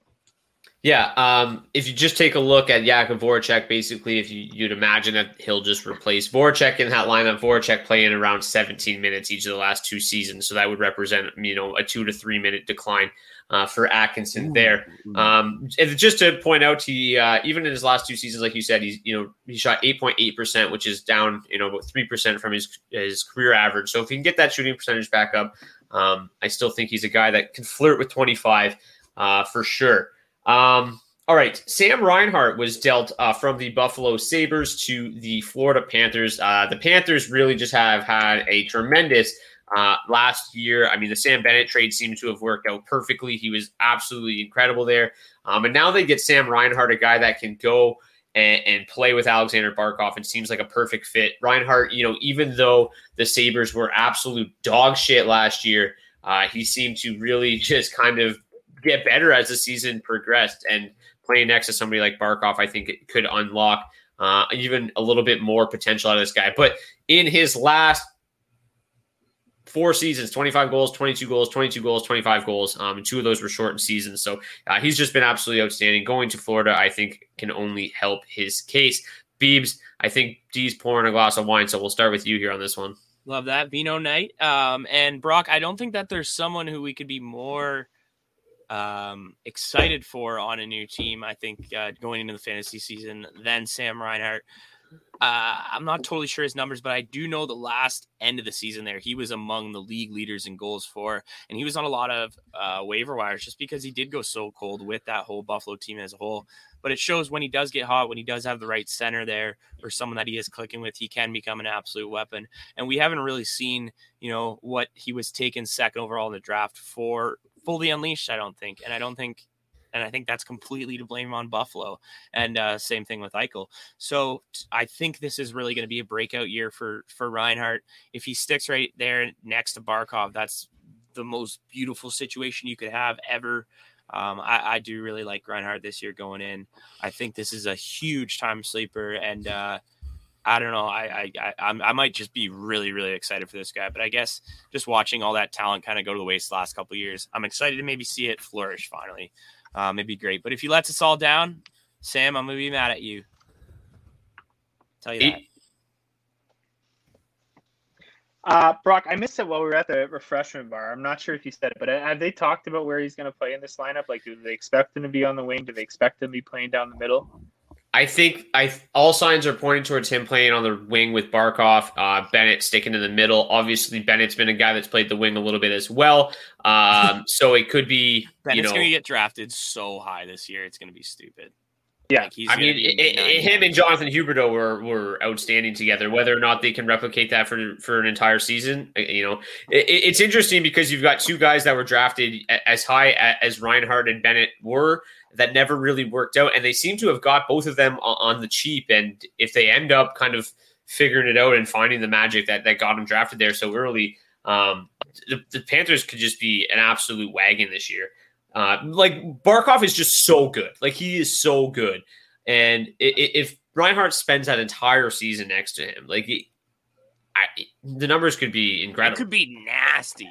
Yeah. Um, if you just take a look at Jakub Voracek, basically, if you, you'd imagine that he'll just replace Voracek in that lineup, Voracek playing around seventeen minutes each of the last two seasons. So that would represent, you know, a two to three minute decline uh, for Atkinson there. Um, and just to point out, he, uh, even in his last two seasons, like you said, he's, you know, he shot eight point eight percent, which is down, you know, about three percent from his, his career average. So if he can get that shooting percentage back up, um, I still think he's a guy that can flirt with twenty-five uh, for sure. Um, all right. Sam Reinhart was dealt uh, from the Buffalo Sabres to the Florida Panthers. Uh, the Panthers really just have had a tremendous uh, last year. I mean, the Sam Bennett trade seemed to have worked out perfectly. He was absolutely incredible there. Um, and now they get Sam Reinhart, a guy that can go and, and play with Alexander Barkov. It seems like a perfect fit. Reinhart, you know, even though the Sabres were absolute dog shit last year, uh, he seemed to really just kind of get better as the season progressed, and playing next to somebody like Barkov, I think it could unlock uh, even a little bit more potential out of this guy. But in his last four seasons, twenty-five goals, twenty-two goals, twenty-two goals, twenty-five goals. Um, and two of those were shortened seasons. So uh, he's just been absolutely outstanding. Going to Florida, I think, can only help his case. Biebs, I think D's pouring a glass of wine. So we'll start with you here on this one. Love that. Vino night. Um, and Brock, I don't think that there's someone who we could be more um excited for on a new team, I think, uh, going into the fantasy season than Sam Reinhart. Uh, I'm not totally sure his numbers, but I do know the last end of the season there, he was among the league leaders in goals for, and he was on a lot of uh, waiver wires just because he did go so cold with that whole Buffalo team as a whole. But it shows when he does get hot, when he does have the right center there or someone that he is clicking with, he can become an absolute weapon. And we haven't really seen, you know, what he was taken second overall in the draft for fully unleashed, I don't think. And I don't think, and I think that's completely to blame on Buffalo. And uh, same thing with Eichel. So t- I think this is really going to be a breakout year for, for Reinhart. If he sticks right there next to Barkov, that's the most beautiful situation you could have ever. Um, I, I do really like Reinhart this year going in. I think this is a huge time sleeper. And uh, I don't know, I, I, I, I might just be really, really excited for this guy. But I guess just watching all that talent kind of go to the waste the last couple of years, I'm excited to maybe see it flourish finally. Um, it'd be great. But if he lets us all down, Sam, I'm going to be mad at you. Tell you that. Uh, Brock, I missed it while we were at the refreshment bar. I'm not sure if you said it, but have they talked about where he's going to play in this lineup? Like, do they expect him to be on the wing? Do they expect him to be playing down the middle? I think I all signs are pointing towards him playing on the wing with Barkov, uh, Bennett sticking in the middle. Obviously, Bennett's been a guy that's played the wing a little bit as well. Um, so it could be, Bennett's going to get drafted so high this year. It's going to be stupid. Yeah, like he's I mean, it, it, him and Jonathan Huberdeau were were outstanding together. Whether or not they can replicate that for for an entire season, you know, it, it's interesting because you've got two guys that were drafted as high as Reinhart and Bennett were that never really worked out, and they seem to have got both of them on the cheap. And if they end up kind of figuring it out and finding the magic that that got them drafted there so early, um, the, the Panthers could just be an absolute wagon this year. Uh, like Barkov is just so good. Like he is so good. And if Reinhart spends that entire season next to him, like it, I, it, the numbers could be incredible. It could be nasty.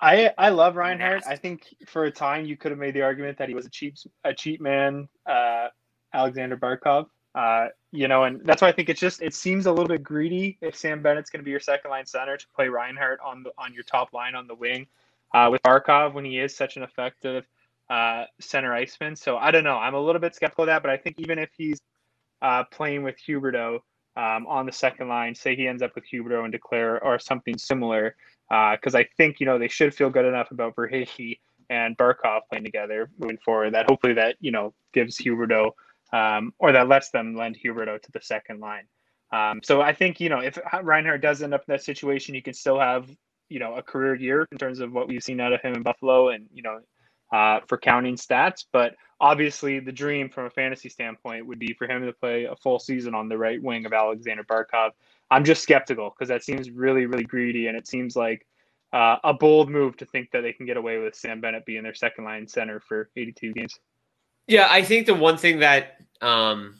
I, I love Reinhart. Nasty. I think for a time you could have made the argument that he was a cheap, a cheap man, uh, Alexander Barkov. Uh, you know, and that's why I think it's just, it seems a little bit greedy if Sam Bennett's going to be your second line center to play Reinhardt on the, on your top line on the wing uh, with Barkov when he is such an effective uh, center iceman. So I don't know. I'm a little bit skeptical of that, but I think even if he's uh, playing with Huberdeau um, on the second line, say he ends up with Huberdeau and Declare or something similar, because uh, I think, you know, they should feel good enough about Verhage and Barkov playing together moving forward that hopefully that, you know, gives Huberdeau Um, or that lets them lend Huberto to the second line. Um, so I think, you know, if Reinhardt does end up in that situation, you can still have, you know, a career year in terms of what we've seen out of him in Buffalo and, you know, uh, for counting stats. But obviously the dream from a fantasy standpoint would be for him to play a full season on the right wing of Alexander Barkov. I'm just skeptical because that seems really, really greedy. And it seems like uh, a bold move to think that they can get away with Sam Bennett being their second line center for eighty-two games. Yeah, I think the one thing that um,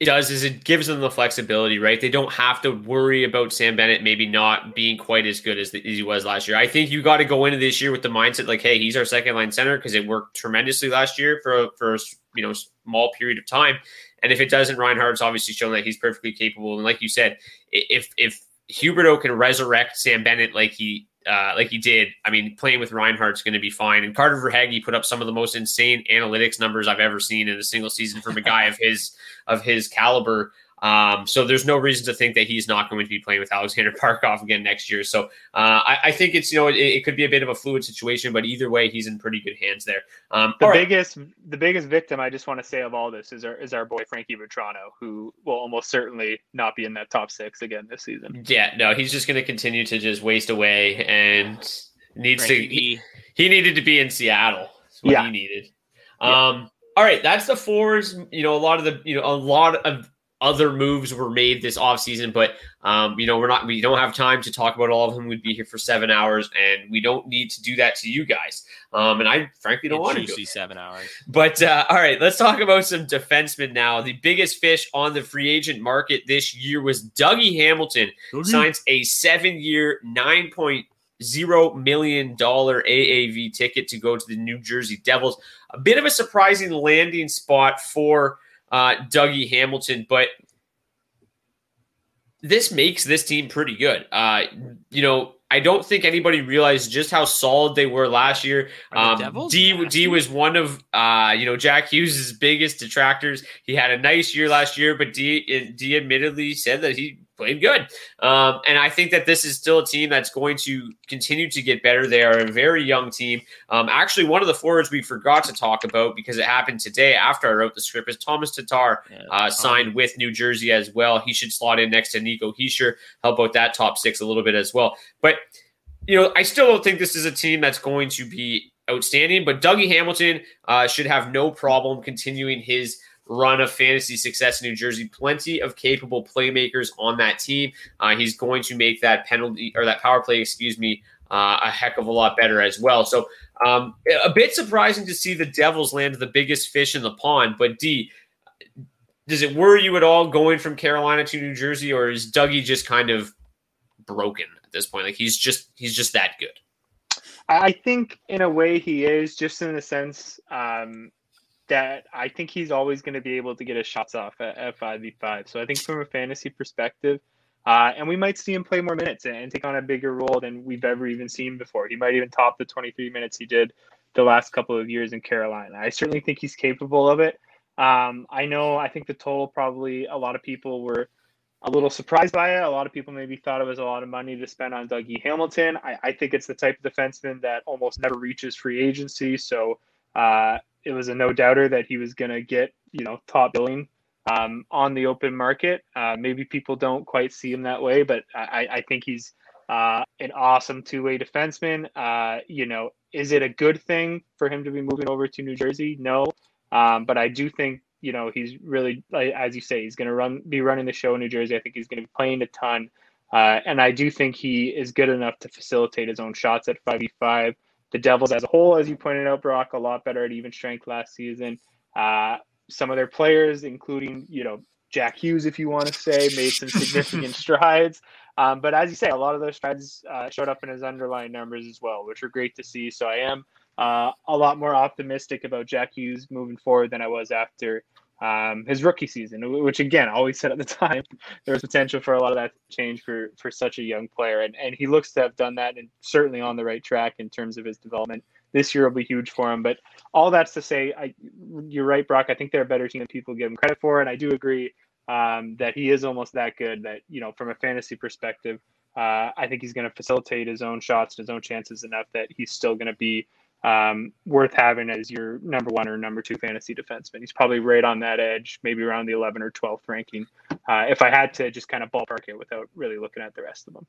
it does is it gives them the flexibility, right? They don't have to worry about Sam Bennett maybe not being quite as good as, the, as he was last year. I think you got to go into this year with the mindset like, hey, he's our second line center because it worked tremendously last year for, for a you know, small period of time. And if it doesn't, Reinhardt's obviously shown that he's perfectly capable. And like you said, if if Huberto can resurrect Sam Bennett like he Uh, like he did, I mean, playing with Reinhardt's going to be fine. And Carter Verhage put up some of the most insane analytics numbers I've ever seen in a single season from a guy of his of his caliber. Um, so there's no reason to think that he's not going to be playing with Alexander Barkov again next year. So uh, I, I think it's, you know, it, it could be a bit of a fluid situation, but either way, he's in pretty good hands there. Um, the biggest right. the biggest victim I just want to say of all this is our is our boy Frankie Vetrano, who will almost certainly not be in that top six again this season. Yeah, no, he's just going to continue to just waste away and needs Frankie. to he, he needed to be in Seattle. That's what yeah. he needed. Um, yeah. All right, that's the forwards. You know, a lot of the you know a lot of other moves were made this offseason, but um, you know, we're not, we don't have time to talk about all of them. We'd be here for seven hours and we don't need to do that to you guys. Um, and I frankly don't want to see seven hours, but uh, all right, let's talk about some defensemen. Now the biggest fish on the free agent market this year was Dougie Hamilton. Mm-hmm. Signs a seven year, nine point oh million dollars A A V ticket to go to the New Jersey Devils. A bit of a surprising landing spot for Uh, Dougie Hamilton, but this makes this team pretty good. Uh, you know, I don't think anybody realized just how solid they were last year. Um, D, D was one of uh, you know, Jack Hughes' biggest detractors. He had a nice year last year, but D, D admittedly said that he played good. Um, and I think that this is still a team that's going to continue to get better. They are a very young team. Um, actually, one of the forwards we forgot to talk about because it happened today after I wrote the script is Tomas Tatar yeah, uh, signed with New Jersey as well. He should slot in next to Nico Hischier, help out that top six a little bit as well. But, you know, I still don't think this is a team that's going to be outstanding, but Dougie Hamilton uh, should have no problem continuing his run of fantasy success in New Jersey. Plenty of capable playmakers on that team. Uh, he's going to make that penalty or that power play, excuse me, uh, a heck of a lot better as well. So um, a bit surprising to see the Devils land the biggest fish in the pond, but D, does it worry you at all going from Carolina to New Jersey, or is Dougie just kind of broken at this point? Like he's just, he's just that good. I think in a way he is, just in the sense, um, that I think he's always going to be able to get his shots off at, at five v five. So I think from a fantasy perspective, uh, and we might see him play more minutes and, and take on a bigger role than we've ever even seen before. He might even top the twenty-three minutes he did the last couple of years in Carolina. I certainly think he's capable of it. Um, I know, I think the total, probably a lot of people were a little surprised by it. A lot of people maybe thought it was a lot of money to spend on Dougie Hamilton. I, I think it's the type of defenseman that almost never reaches free agency. So, uh, it was a no-doubter that he was going to get, you know, top billing um, on the open market. Uh, maybe people don't quite see him that way, but I, I think he's uh, an awesome two-way defenseman. Uh, you know, is it a good thing for him to be moving over to New Jersey? No. Um, but I do think, you know, he's really, as you say, he's going to run be running the show in New Jersey. I think he's going to be playing a ton. Uh, and I do think he is good enough to facilitate his own shots at five v five. The Devils as a whole, as you pointed out, Brock, a lot better at even strength last season. Uh, some of their players, including, you know, Jack Hughes, if you want to say, made some significant strides. Um, but as you say, a lot of those strides uh, showed up in his underlying numbers as well, which were great to see. So I am uh, a lot more optimistic about Jack Hughes moving forward than I was after um, his rookie season, which, again, I always said at the time, there was potential for a lot of that to change for, for such a young player. And, and he looks to have done that and certainly on the right track in terms of his development. This year will be huge for him. But all that's to say, I, you're right, Brock. I think they're a better team than people give him credit for. And I do agree um, that he is almost that good that, you know, from a fantasy perspective, uh, I think he's going to facilitate his own shots and his own chances enough that he's still going to be um, worth having as your number one or number two fantasy defenseman. He's probably right on that edge, maybe around the eleventh or twelfth ranking. Uh, if I had to just kind of ballpark it without really looking at the rest of them.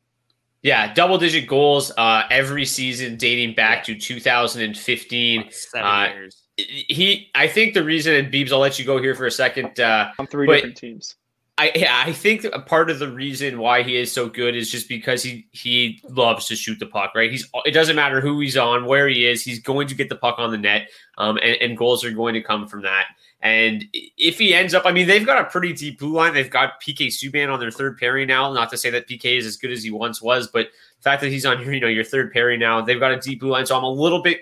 Yeah, double-digit goals uh, every season dating back yeah. to two thousand fifteen. Oh, seven uh, years. He, I think the reason, and Biebs, I'll let you go here for a second. Uh, On three different teams. I, yeah, I think a part of the reason why he is so good is just because he he loves to shoot the puck, right? He's it doesn't matter who he's on, where he is, he's going to get the puck on the net, um, and, and goals are going to come from that. And if he ends up, I mean, they've got a pretty deep blue line. They've got P K Subban on their third pairing now. Not to say that P K is as good as he once was, but the fact that he's on your, you know, your third pairing now, they've got a deep blue line. So I'm a little bit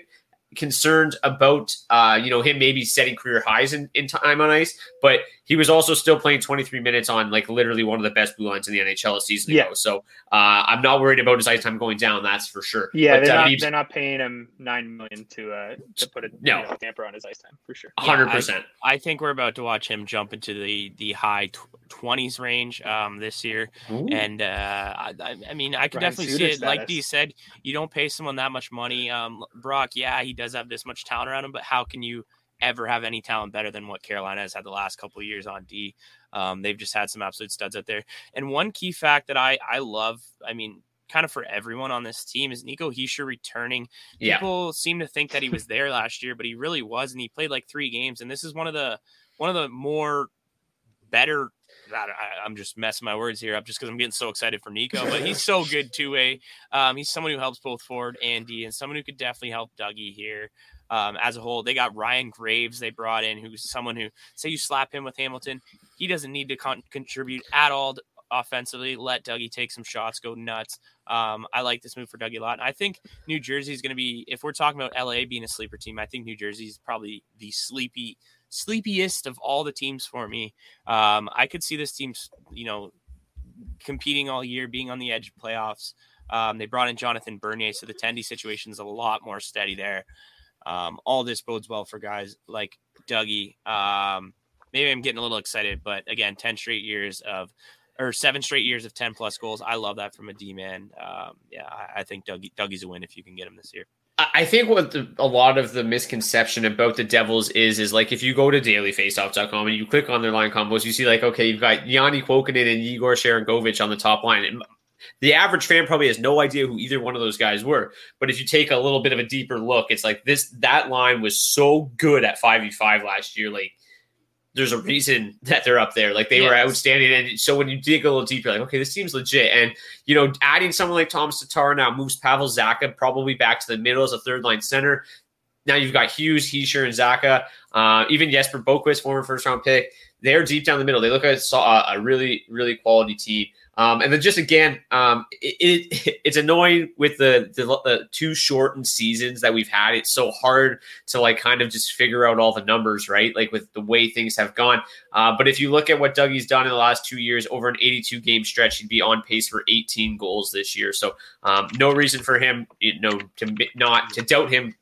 concerned about uh you know him maybe setting career highs in, in time on ice, but he was also still playing twenty-three minutes on like literally one of the best blue lines in the N H L a season yeah. ago. So uh I'm not worried about his ice time going down, that's for sure. Yeah, but they're, uh, not, they're not paying him nine million to uh to put a no. you know, damper on his ice time for sure. Hundred yeah, percent. I think we're about to watch him jump into the the high twenties range um this year. Ooh. And uh I, I mean I can Ryan definitely Suter see it. Status. Like Dee said, you don't pay someone that much money. Um, Brock, yeah, he does have this much talent around him, but how can you ever have any talent better than what Carolina has had the last couple of years on D? Um, they've just had some absolute studs out there. And one key fact that I, I love, I mean, kind of for everyone on this team is Nico Hischier returning. Yeah. People seem to think that he was there last year, but he really was. And he played like three games. And this is one of the, one of the more better, I, I'm just messing my words here up just because I'm getting so excited for Nico, but he's so good two-way. Um, he's someone who helps both forward and D, and someone who could definitely help Dougie here um, as a whole. They got Ryan Graves they brought in, who's someone who, say you slap him with Hamilton, he doesn't need to con- contribute at all to, offensively. Let Dougie take some shots, go nuts. Um, I like this move for Dougie a lot. And I think New Jersey is going to be, if we're talking about L A being a sleeper team, I think New Jersey is probably the sleepy sleepiest of all the teams for me. Um, I could see this team, you know, competing all year, being on the edge of playoffs. Um, they brought in Jonathan Bernier, so the Tendi situation is a lot more steady there. Um, all this bodes well for guys like Dougie. Um, maybe I'm getting a little excited, but again, ten straight years of, or seven straight years of ten plus goals. I love that from a D man. Um, yeah, I, I think Dougie, Dougie's a win if you can get him this year. I think what the, a lot of the misconception about the Devils is, is like if you go to daily face off dot com and you click on their line combos, you see like, okay, you've got Yanni Kuokkanen and Igor Sharangovich on the top line. And the average fan probably has no idea who either one of those guys were. But if you take a little bit of a deeper look, it's like this, that line was so good at five v five last year. Like, there's a reason that they're up there. Like, they yes. were outstanding. And so when you dig a little deeper, like, okay, this seems legit. And, you know, adding someone like Tomas Tatar now moves Pavel Zacha probably back to the middle as a third line center. Now you've got Hughes, Hischier, and Zacha. Uh, even Jesper Boquist, former first round pick, they're deep down the middle. They look like a, a really, really quality team. Um, and then just again, um, it, it it's annoying with the, the the two shortened seasons that we've had. It's so hard to like kind of just figure out all the numbers, right? Like with the way things have gone. Uh, but if you look at what Dougie's done in the last two years, over an eighty-two game stretch, he'd be on pace for eighteen goals this year. So um, no reason for him, you know, to not to doubt him.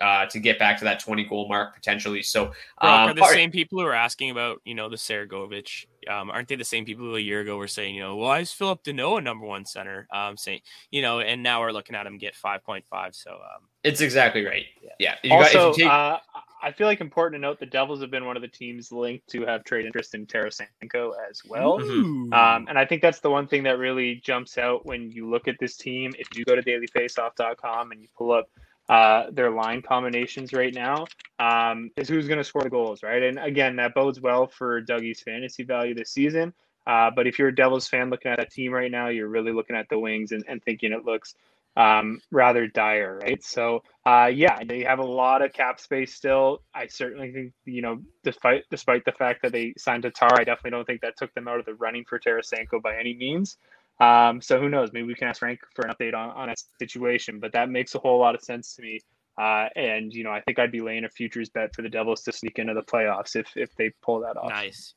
Uh, to get back to that twenty goal mark potentially. So um, Brock, are the same people who are asking about, you know, the Saragovich, um, aren't they the same people who a year ago were saying, you know, well, I just fill up Deneau a number one center, um, saying, you know, and now we're looking at him get five point five. So um, it's exactly right. Yeah. yeah. You also, got, if you take... uh, I feel like important to note the Devils have been one of the teams linked to have trade interest in Tarasenko as well. Mm-hmm. Um, and I think that's the one thing that really jumps out when you look at this team. If you go to daily face off dot com and you pull up Uh, their line combinations right now um, is who's going to score the goals, right? And again, that bodes well for Dougie's fantasy value this season. Uh, but if you're a Devils fan looking at that team right now, you're really looking at the wings and, and thinking it looks um, rather dire, right? So, uh, yeah, they have a lot of cap space still. I certainly think, you know, despite despite the fact that they signed Tatar, I definitely don't think that took them out of the running for Tarasenko by any means. Um, so who knows? Maybe we can ask Frank for an update on, on that situation, but that makes a whole lot of sense to me Uh, and, you know, I think I'd be laying a futures bet for the Devils to sneak into the playoffs if if they pull that off. Nice.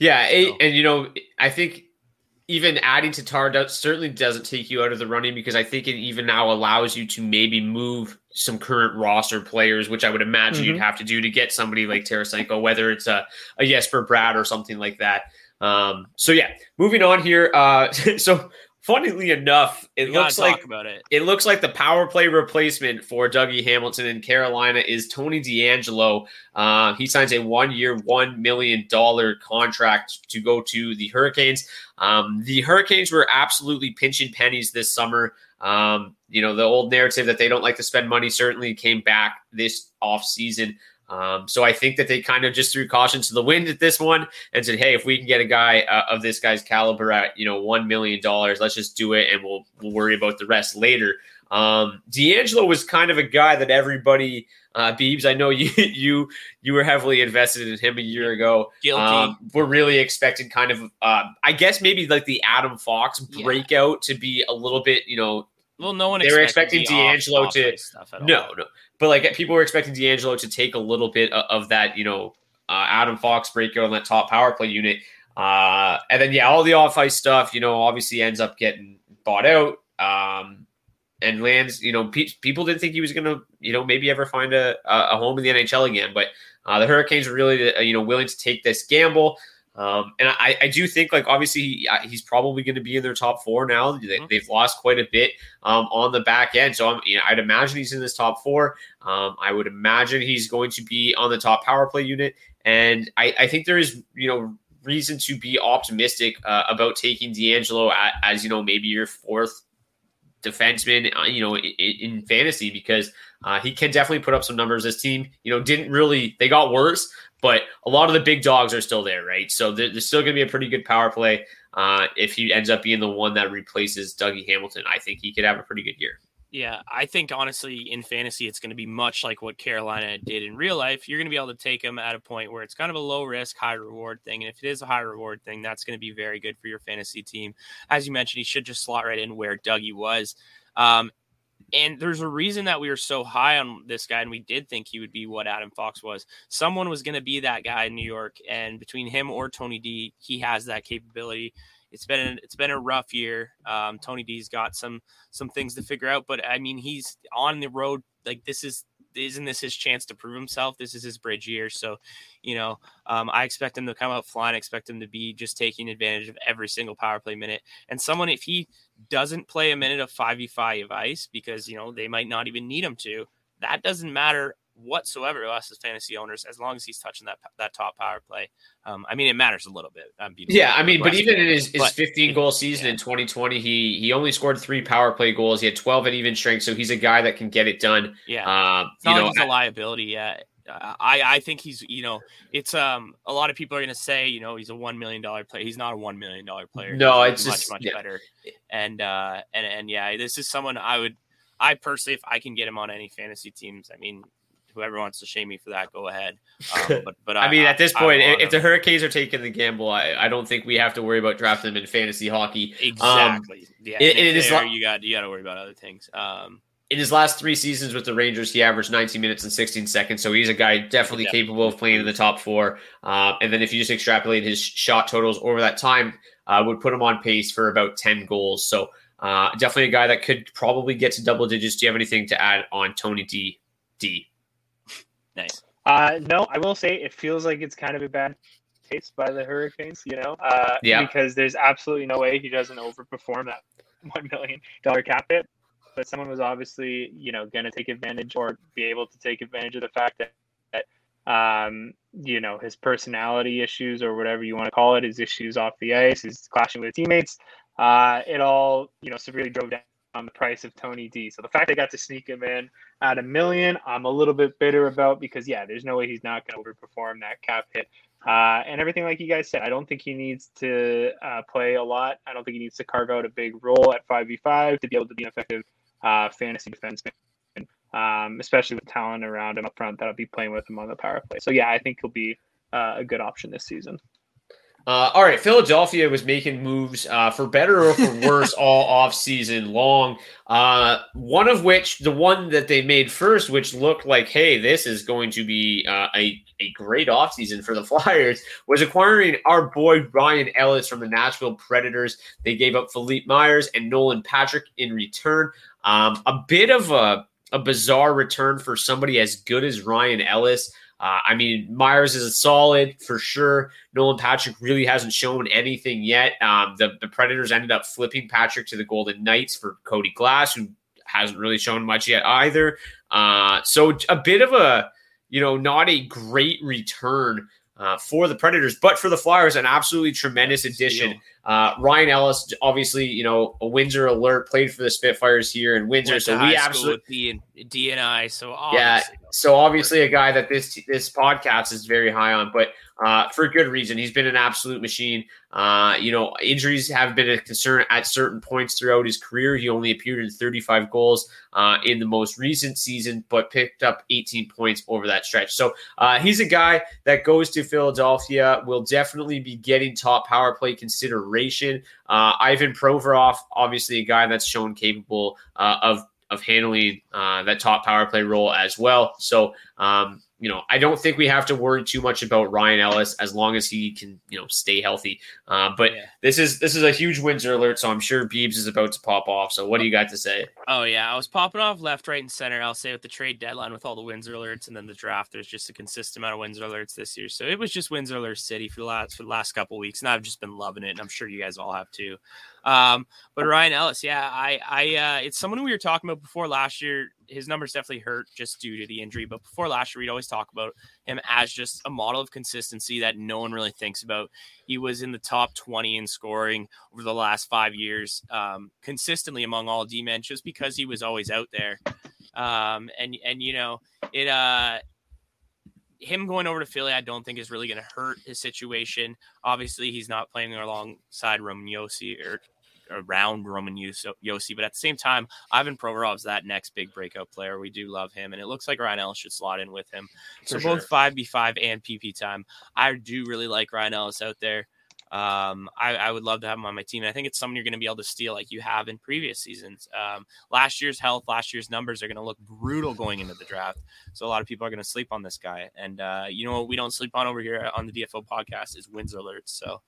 Yeah. So. And, you know, I think even adding Tatar certainly doesn't take you out of the running, because I think it even now allows you to maybe move some current roster players, which I would imagine mm-hmm. you'd have to do to get somebody like Tarasenko, whether it's a, a Jesper Bratt or something like that. Um, so, yeah, moving on here. Uh, so, funnily enough, it looks like about it. it looks like the power play replacement for Dougie Hamilton in Carolina is Tony DeAngelo. Uh, he signs a one-year, one million dollars contract to go to the Hurricanes. Um, the Hurricanes were absolutely pinching pennies this summer. Um, you know, the old narrative that they don't like to spend money certainly came back this offseason. Um, so I think that they kind of just threw caution to the wind at this one and said, hey, if we can get a guy uh, of this guy's caliber at, you know, one million dollars, let's just do it. And we'll, we'll worry about the rest later. Um, DeAngelo was kind of a guy that everybody, uh, Biebs, I know you, you, you were heavily invested in him a year ago. Guilty. Um, we're really expecting kind of, uh, I guess maybe like the Adam Fox breakout yeah. to be a little bit, you know, well, no one they were expecting DeAngelo to stuff at all. no, no, but like people were expecting DeAngelo to take a little bit of, of that, you know, uh, Adam Fox breakout on that top power play unit, uh, and then yeah, all the off ice stuff, you know, obviously ends up getting bought out, um, and lands, you know, pe- people didn't think he was gonna, you know, maybe ever find a a home in the N H L again, but uh, the Hurricanes were really, uh, you know, willing to take this gamble. Um, and I, I do think, like, obviously he, he's probably going to be in their top four now. They, they've lost quite a bit um, on the back end. So, I'm, you know, I'd imagine he's in this top four. Um, I would imagine he's going to be on the top power play unit. And I, I think there is, you know, reason to be optimistic uh, about taking DeAngelo as, you know, maybe your fourth defenseman, uh, you know, in, in fantasy, because uh, he can definitely put up some numbers. This team, you know, didn't really, they got worse. But a lot of the big dogs are still there, right? So there's still going to be a pretty good power play uh, if he ends up being the one that replaces Dougie Hamilton. I think he could have a pretty good year. Yeah, I think, honestly, in fantasy, it's going to be much like what Carolina did in real life. You're going to be able to take him at a point where it's kind of a low-risk, high-reward thing. And if it is a high-reward thing, that's going to be very good for your fantasy team. As you mentioned, he should just slot right in where Dougie was. Um And there's a reason that we were so high on this guy, and we did think he would be what Adam Fox was. Someone was going to be that guy in New York, and between him or Tony D, he has that capability. It's been it's been a rough year. Um, Tony D's got some some things to figure out, but I mean, he's on the road. Like, this is isn't this his chance to prove himself? This is his bridge year. So, you know, um, I expect him to come out flying. I expect him to be just taking advantage of every single power play minute. And someone, if he doesn't play a minute of five v five ice, because, you know, they might not even need him to, that doesn't matter whatsoever to us as fantasy owners, as long as he's touching that that top power play. Um, I mean, it matters a little bit. I'm yeah, I mean, but even in his, his fifteen-goal season yeah. in twenty twenty, he he only scored three power play goals. He had twelve at even strength, so he's a guy that can get it done. Yeah, uh, it's not you know, like he's a liability yet. I, I think he's, you know, it's um a lot of people are going to say, you know, he's a one million dollars player. He's not a one million dollars player. No, it's much, just, much yeah. better. And, uh, and, and yeah, this is someone I would, I personally, if I can get him on any fantasy teams, I mean, whoever wants to shame me for that, go ahead. Um, but but I, I mean, at this I, point, I if the Hurricanes are taking the gamble, I, I don't think we have to worry about drafting them in fantasy hockey. Exactly. Um, yeah. It, it is like, you got you got to worry about other things. Um, in his last three seasons with the Rangers, he averaged nineteen minutes and sixteen seconds. So he's a guy definitely, definitely. capable of playing in the top four. Uh, and then if you just extrapolate his shot totals over that time, uh, would put him on pace for about ten goals. So uh, definitely a guy that could probably get to double digits. Do you have anything to add on Tony D? D? Nice. Uh, no, I will say it feels like it's kind of a bad taste by the Hurricanes, you know, uh, yeah. because there's absolutely no way he doesn't overperform that one million dollars cap hit. But someone was obviously, you know, going to take advantage or be able to take advantage of the fact that, that um, you know, his personality issues or whatever you want to call it, his issues off the ice, his clashing with teammates, uh, it all, you know, severely drove down on the price of Tony D. So the fact they got to sneak him in at a million, I'm a little bit bitter about, because yeah, there's no way he's not going to overperform that cap hit. Uh, and everything like you guys said, I don't think he needs to uh, play a lot. I don't think he needs to carve out a big role at five v five to be able to be an effective uh, fantasy defenseman, um, especially with talent around him up front that'll be playing with him on the power play. So yeah, I think he'll be uh, a good option this season. Uh, all right, Philadelphia was making moves uh, for better or for worse all offseason long, uh, one of which, the one that they made first, which looked like, hey, this is going to be uh, a, a great offseason for the Flyers, was acquiring our boy Ryan Ellis from the Nashville Predators. They gave up Philippe Myers and Nolan Patrick in return. Um, a bit of a, a bizarre return for somebody as good as Ryan Ellis. Uh, I mean, Myers is a solid for sure. Nolan Patrick really hasn't shown anything yet. Um, the, the Predators ended up flipping Patrick to the Golden Knights for Cody Glass, who hasn't really shown much yet either. Uh, so a bit of a, you know, not a great return uh, for the Predators, but for the Flyers, an absolutely tremendous addition. Uh, Ryan Ellis, obviously, you know, a Windsor alert, played for the Spitfires here in Windsor. So we absolutely D and I. So yeah, so obviously a guy that this this podcast is very high on, but uh, for good reason. He's been an absolute machine. Uh, you know, injuries have been a concern at certain points throughout his career. He only appeared in thirty-five goals uh, in the most recent season, but picked up eighteen points over that stretch. So uh, he's a guy that goes to Philadelphia, will definitely be getting top power play consideration. Uh, Ivan Provorov, obviously a guy that's shown capable uh, of of handling uh, that top power play role as well. So, um, you know, I don't think we have to worry too much about Ryan Ellis as long as he can, you know, stay healthy. Uh, but yeah. this is this is a huge Windsor alert, so I'm sure Biebs is about to pop off. So what do you got to say? Oh, yeah, I was popping off left, right, and center. I'll say with the trade deadline, with all the Windsor alerts, and then the draft, there's just a consistent amount of Windsor alerts this year. So it was just Windsor alert city for the last, for the last couple of weeks, and I've just been loving it, and I'm sure you guys all have too. Um, but Ryan Ellis, yeah, I, I, uh, it's someone we were talking about before last year. His numbers definitely hurt just due to the injury, but before last year, we'd always talk about him as just a model of consistency that no one really thinks about. He was in the top twenty in scoring over the last five years, um, consistently among all D-men, just because he was always out there. Um, and, and, you know, it, uh, him going over to Philly, I don't think is really going to hurt his situation. Obviously, he's not playing alongside Roman Josi or around Roman Josi, but at the same time, Ivan Provorov's that next big breakout player. We do love him, and it looks like Ryan Ellis should slot in with him. So sure. Both five v five and P P time. I do really like Ryan Ellis out there. Um, I, I would love to have him on my team. And I think it's someone you're going to be able to steal like you have in previous seasons. Um, last year's health, last year's numbers are going to look brutal going into the draft. So a lot of people are going to sleep on this guy. And, uh, you know, what we don't sleep on over here on the D F O podcast is wins alerts. So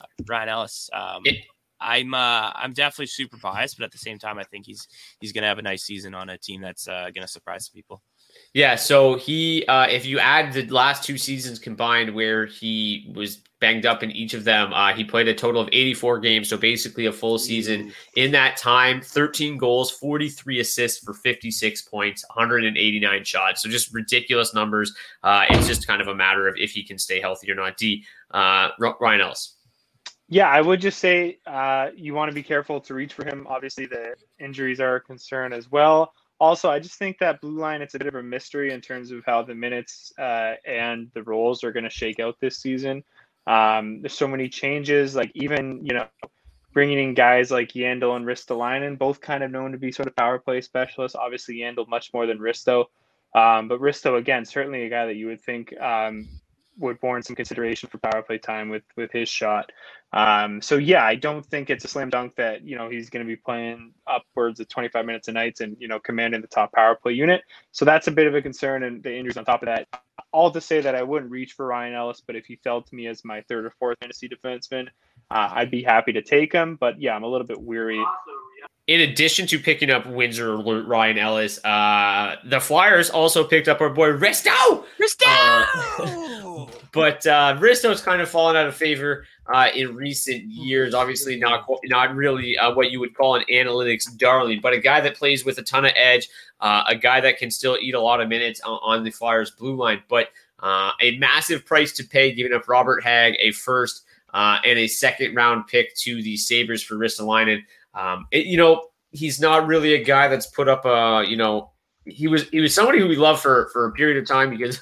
uh, Ryan Ellis, um, it- I'm, uh, I'm definitely super biased, but at the same time, I think he's, he's going to have a nice season on a team that's uh, going to surprise some people. Yeah, so he, uh, if you add the last two seasons combined where he was banged up in each of them, uh, he played a total of eighty-four games, so basically a full season. In that time, thirteen goals, forty-three assists for fifty-six points, one hundred eighty-nine shots. So just ridiculous numbers. Uh, it's just kind of a matter of if he can stay healthy or not. D, uh, Ryan Ellis. Yeah, I would just say uh, you want to be careful to reach for him. Obviously, the injuries are a concern as well. Also, I just think that blue line, it's a bit of a mystery in terms of how the minutes uh, and the roles are going to shake out this season. Um, there's so many changes, like even, you know, bringing in guys like Yandel and Ristolainen, both kind of known to be sort of power play specialists. Obviously, Yandel much more than Risto. Um, but Risto, again, certainly a guy that you would think um, would warrant some consideration for power play time with, with his shot. Um, so, yeah, I don't think it's a slam dunk that, you know, he's going to be playing upwards of twenty-five minutes a night and, you know, commanding the top power play unit. So that's a bit of a concern, and the injuries on top of that. All to say that I wouldn't reach for Ryan Ellis, but if he fell to me as my third or fourth fantasy defenseman, uh, I'd be happy to take him. But, yeah, I'm a little bit weary. Awesome. In addition to picking up Windsor Ryan Ellis, uh, the Flyers also picked up our boy Risto! Risto! Uh, but uh, Risto's kind of fallen out of favor uh, in recent years. Obviously not not really uh, what you would call an analytics darling, but a guy that plays with a ton of edge, uh, a guy that can still eat a lot of minutes on, on the Flyers blue line. But uh, a massive price to pay, giving up Robert Hagg, a first uh, and a second round pick to the Sabres for Ristolainen. Um, it, you know, he's not really a guy that's put up a, you know, he was, he was somebody who we loved for, for a period of time because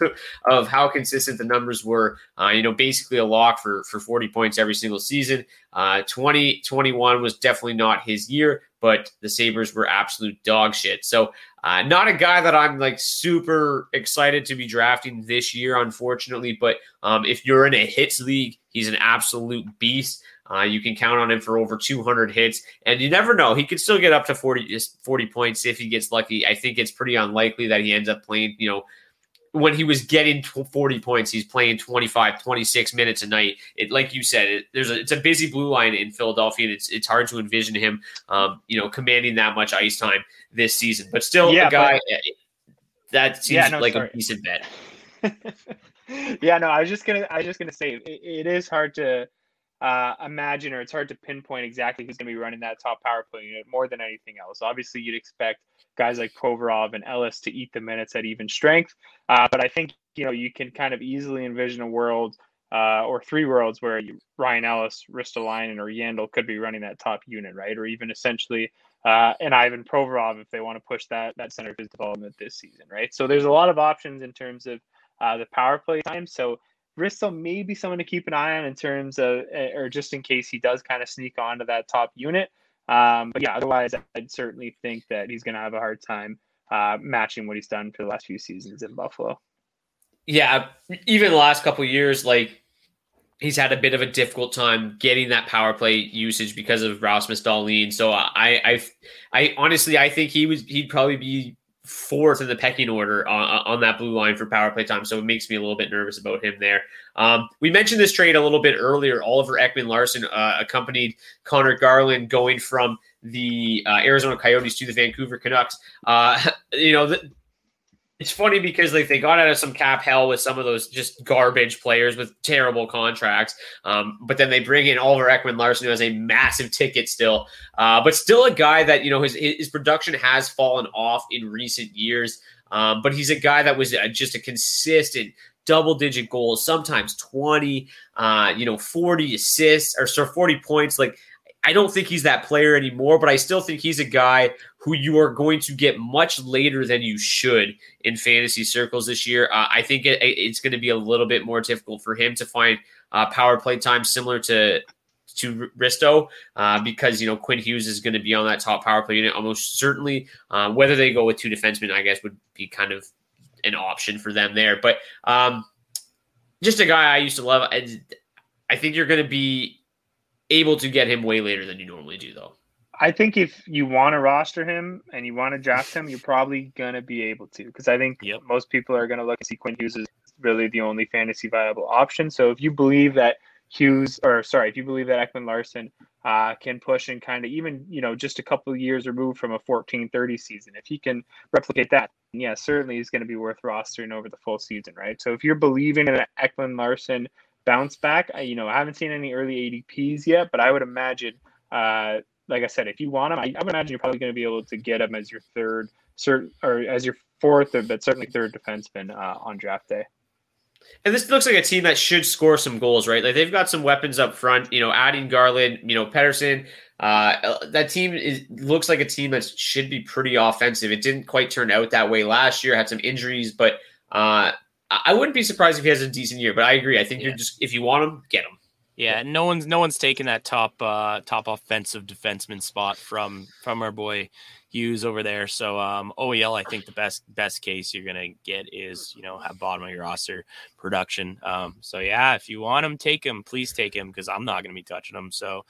of how consistent the numbers were, uh, you know, basically a lock for, for forty points every single season. Uh, twenty twenty-one was definitely not his year, but the Sabres were absolute dog shit. So uh, not a guy that I'm like super excited to be drafting this year, unfortunately, but um, if you're in a hits league, he's an absolute beast. Uh, you can count on him for over two hundred hits, and you never know. He could still get up to forty, forty points if he gets lucky. I think it's pretty unlikely that he ends up playing, you know, when he was getting forty points, he's playing twenty-five, twenty-six minutes a night. It, like you said, it, there's a, it's a busy blue line in Philadelphia, and it's it's hard to envision him, um, you know, commanding that much ice time this season. But still, yeah, a guy but, that seems yeah, no, like sorry. a decent bet. yeah, no, I was just gonna, I was just gonna say it, it is hard to uh, imagine, or it's hard to pinpoint exactly who's gonna be running that top power play unit more than anything else. Obviously, you'd expect guys like Provorov and Ellis to eat the minutes at even strength. Uh, but I think, you know, you can kind of easily envision a world uh, or three worlds where you, Ryan Ellis, Ristolainen, or Yandel could be running that top unit, right? Or even essentially uh, an Ivan Provorov if they want to push that that center of his development this season, right? So there's a lot of options in terms of uh, the power play time. So Ristol may be someone to keep an eye on in terms of, or just in case he does kind of sneak onto that top unit. Um, but yeah, otherwise, I'd certainly think that he's going to have a hard time uh, matching what he's done for the last few seasons in Buffalo. Yeah, even the last couple of years, like he's had a bit of a difficult time getting that power play usage because of Rasmus Dahlin. So I, I, I honestly, I think he was he'd probably be fourth in the pecking order on, on that blue line for power play time. So it makes me a little bit nervous about him there. Um, we mentioned this trade a little bit earlier. Oliver Ekman-Larsson uh, accompanied Connor Garland going from the uh, Arizona Coyotes to the Vancouver Canucks. Uh, you know, the, it's funny because like they got out of some cap hell with some of those just garbage players with terrible contracts. Um, but then they bring in Oliver Ekman-Larsson, who has a massive ticket still, uh, but still a guy that, you know, his, his production has fallen off in recent years. Um, but he's a guy that was uh, just a consistent double-digit goals, sometimes twenty, uh, you know, forty assists or so forty points. Like, I don't think he's that player anymore, but I still think he's a guy who you are going to get much later than you should in fantasy circles this year. Uh, I think it, it's going to be a little bit more difficult for him to find uh, power play time similar to to Risto uh, because, you know, Quinn Hughes is going to be on that top power play unit almost certainly. Uh, whether they go with two defensemen, I guess, would be kind of an option for them there. But um, just a guy I used to love. I, I think you're going to be able to get him way later than you normally do, though. I think if you want to roster him and you want to draft him, you're probably going to be able to, because I think yep. most people are going to look and see Quinn Hughes is really the only fantasy viable option. So if you believe that Hughes or sorry, if you believe that Ekman-Larsson uh, can push and kind of even, you know, just a couple of years removed from a fourteen thirty season, if he can replicate that, yeah, certainly he's going to be worth rostering over the full season, right? So if you're believing in an Ekman-Larsson bounce back, I, you know, I haven't seen any early A D Ps yet, but I would imagine, uh, like I said, if you want him, I, I would imagine you're probably going to be able to get him as your third, cert, or as your fourth, or, but certainly third defenseman uh, on draft day. And this looks like a team that should score some goals, right? Like they've got some weapons up front, you know, adding Garland, you know, Pettersson. Uh, that team is, looks like a team that should be pretty offensive. It didn't quite turn out that way last year, had some injuries, but uh, I wouldn't be surprised if he has a decent year, but I agree. I think yeah. you're just, if you want him, get him. Yeah, no one's no one's taking that top uh, top offensive defenseman spot from from our boy Hughes over there. So um, O E L, I think the best best case you're gonna get is, you know, have bottom of your roster production. Um, so yeah, if you want him, take him. Please take him, because I'm not gonna be touching him. So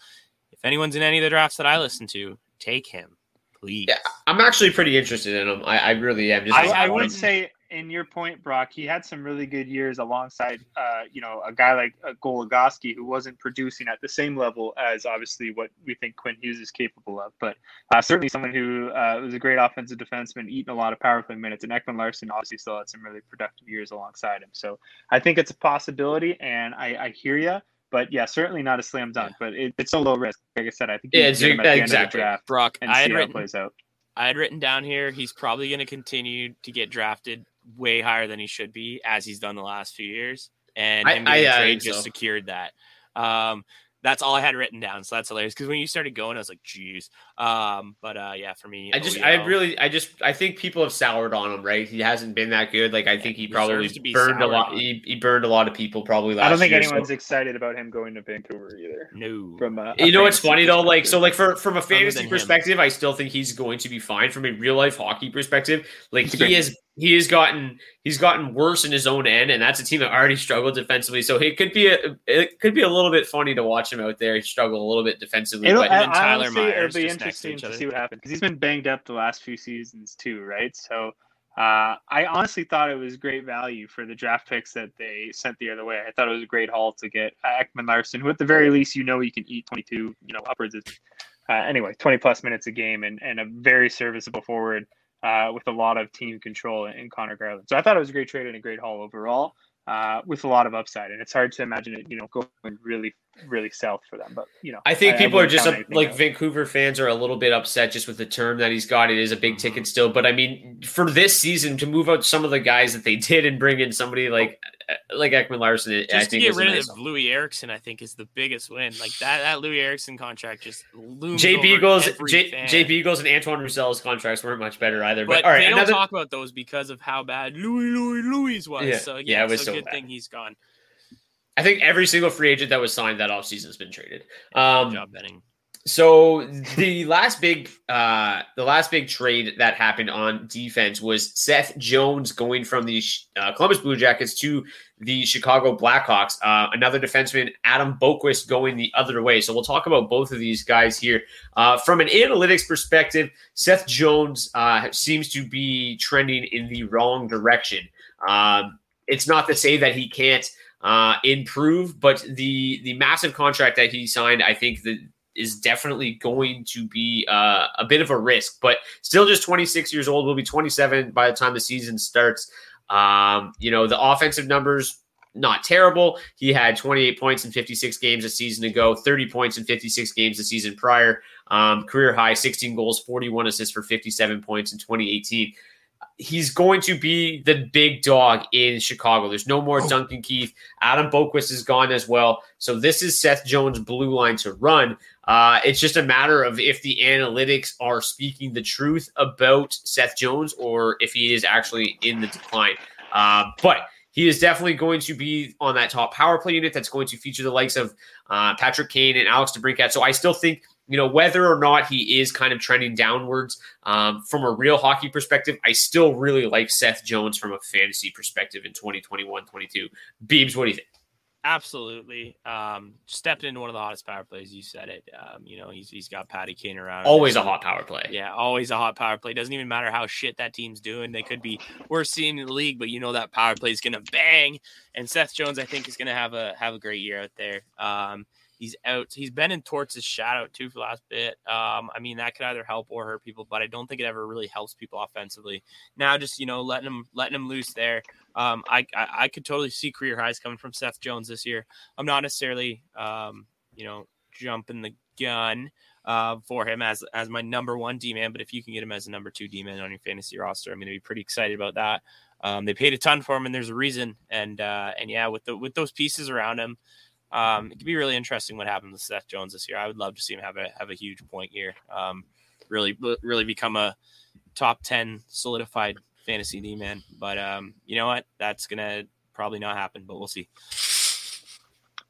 if anyone's in any of the drafts that I listen to, take him, please. Yeah, I'm actually pretty interested in him. I, I really am. Just I, I would say. In your point, Brock, he had some really good years alongside, uh, you know, a guy like uh, Goligoski, who wasn't producing at the same level as obviously what we think Quinn Hughes is capable of. But uh, certainly someone who uh, was a great offensive defenseman, eating a lot of power play minutes. And Ekman-Larsson obviously still had some really productive years alongside him. So I think it's a possibility, and I, I hear you. But yeah, certainly not a slam dunk. But it, it's a low risk. Like I said, I think yeah, it's exactly. At the end of the draft, Brock, and I had see written, how it plays out. I had written down here he's probably going to continue to get drafted way higher than he should be, as he's done the last few years, and I, him I, I, trade I just so. secured that. Um, that's all I had written down. So that's hilarious. Cause when you started going, I was like, geez. Um, but uh, yeah, for me, I just, O E L. I really, I just, I think people have soured on him, right? He hasn't been that good. Like, I yeah, think he, he probably burned soured. a lot. He, he burned a lot of people probably last year. I don't think year, anyone's so. excited about him going to Vancouver either. No. From a, a you know, what's funny though. Like, so like for, from a fantasy perspective, him. I still think he's going to be fine. From a real life hockey perspective, like he is, He has gotten he's gotten worse in his own end, and that's a team that already struggled defensively. So it could be a it could be a little bit funny to watch him out there. He struggled a little bit defensively. It'll, but I, and Tyler honestly, Myers it'll be interesting to, to see what happens because he's been banged up the last few seasons too, right? So uh, I honestly thought it was great value for the draft picks that they sent the other way. I thought it was a great haul to get Ekman-Larsson, who at the very least you know he can eat twenty-two, you know, upwards of uh, anyway twenty plus minutes a game and and a very serviceable forward. Uh, with a lot of team control in Connor Garland. So I thought it was a great trade and a great haul overall uh, with a lot of upside. And it's hard to imagine it, you know, going really, really south for them. But, you know, I think I, people I are just a, like out. Vancouver fans are a little bit upset just with the term that he's got. It is a big ticket still. But I mean, for this season to move out some of the guys that they did and bring in somebody like like Ekman-Larsson, just I think to get rid nice of Louis Eriksson, I think is the biggest win. Like that, that Louis Eriksson contract just looms Jay Beagles, Jay, Jay Beagles, and Antoine Roussell's contracts weren't much better either. But, but all right, they don't another... talk about those because of how bad Louis Louis Louis was. Yeah. So yeah, yeah, it was so, so good bad. thing he's gone. I think every single free agent that was signed that offseason has been traded. Um, good job betting. So the last big, uh, the last big trade that happened on defense was Seth Jones going from the uh, Columbus Blue Jackets to the Chicago Blackhawks. Uh, another defenseman, Adam Boquist, going the other way. So we'll talk about both of these guys here. Uh, from an analytics perspective, Seth Jones uh, seems to be trending in the wrong direction. Um, it's not to say that he can't uh, improve, but the the massive contract that he signed, I think that. is definitely going to be uh, a bit of a risk, but still just twenty-six years old. Will be twenty-seven by the time the season starts. Um, you know, the offensive numbers, not terrible. He had twenty-eight points in fifty-six games a season ago, thirty points in fifty-six games the season prior, um, career high, sixteen goals, forty-one assists for fifty-seven points in twenty eighteen. He's going to be the big dog in Chicago. There's no more Duncan Keith. Adam Boquist is gone as well. So this is Seth Jones' blue line to run. Uh, it's just a matter of if the analytics are speaking the truth about Seth Jones or if he is actually in the decline. Uh, but he is definitely going to be on that top power play unit that's going to feature the likes of uh, Patrick Kane and Alex DeBrincat. So I still think You know, whether or not he is kind of trending downwards um, from a real hockey perspective, I still really like Seth Jones from a fantasy perspective in twenty twenty-one twenty-two. Beebs, what do you think? Absolutely. Um, stepped into one of the hottest power plays. You said it. Um, you know, he's he's got Patty Kane around. Always a hot power play. Yeah, always a hot power play. Doesn't even matter how shit that team's doing. They could be worst team in the league, but you know that power play is going to bang. And Seth Jones, I think, is going to have a have a great year out there. Um He's out. He's been in Torts' shadow too for the last bit. Um, I mean, that could either help or hurt people, but I don't think it ever really helps people offensively. Now, just you know, letting him letting him loose there. Um, I, I I could totally see career highs coming from Seth Jones this year. I'm not necessarily um, you know jumping the gun uh, for him as as my number one D-man, but if you can get him as a number two D-man on your fantasy roster, I'm going to be pretty excited about that. Um, they paid a ton for him, and there's a reason. And uh, and yeah, with the with those pieces around him. Um, it could be really interesting what happens with Seth Jones this year. I would love to see him have a have a huge point year. Um, really, really become a top ten solidified fantasy D-man. But um, you know what? That's gonna probably not happen. But we'll see.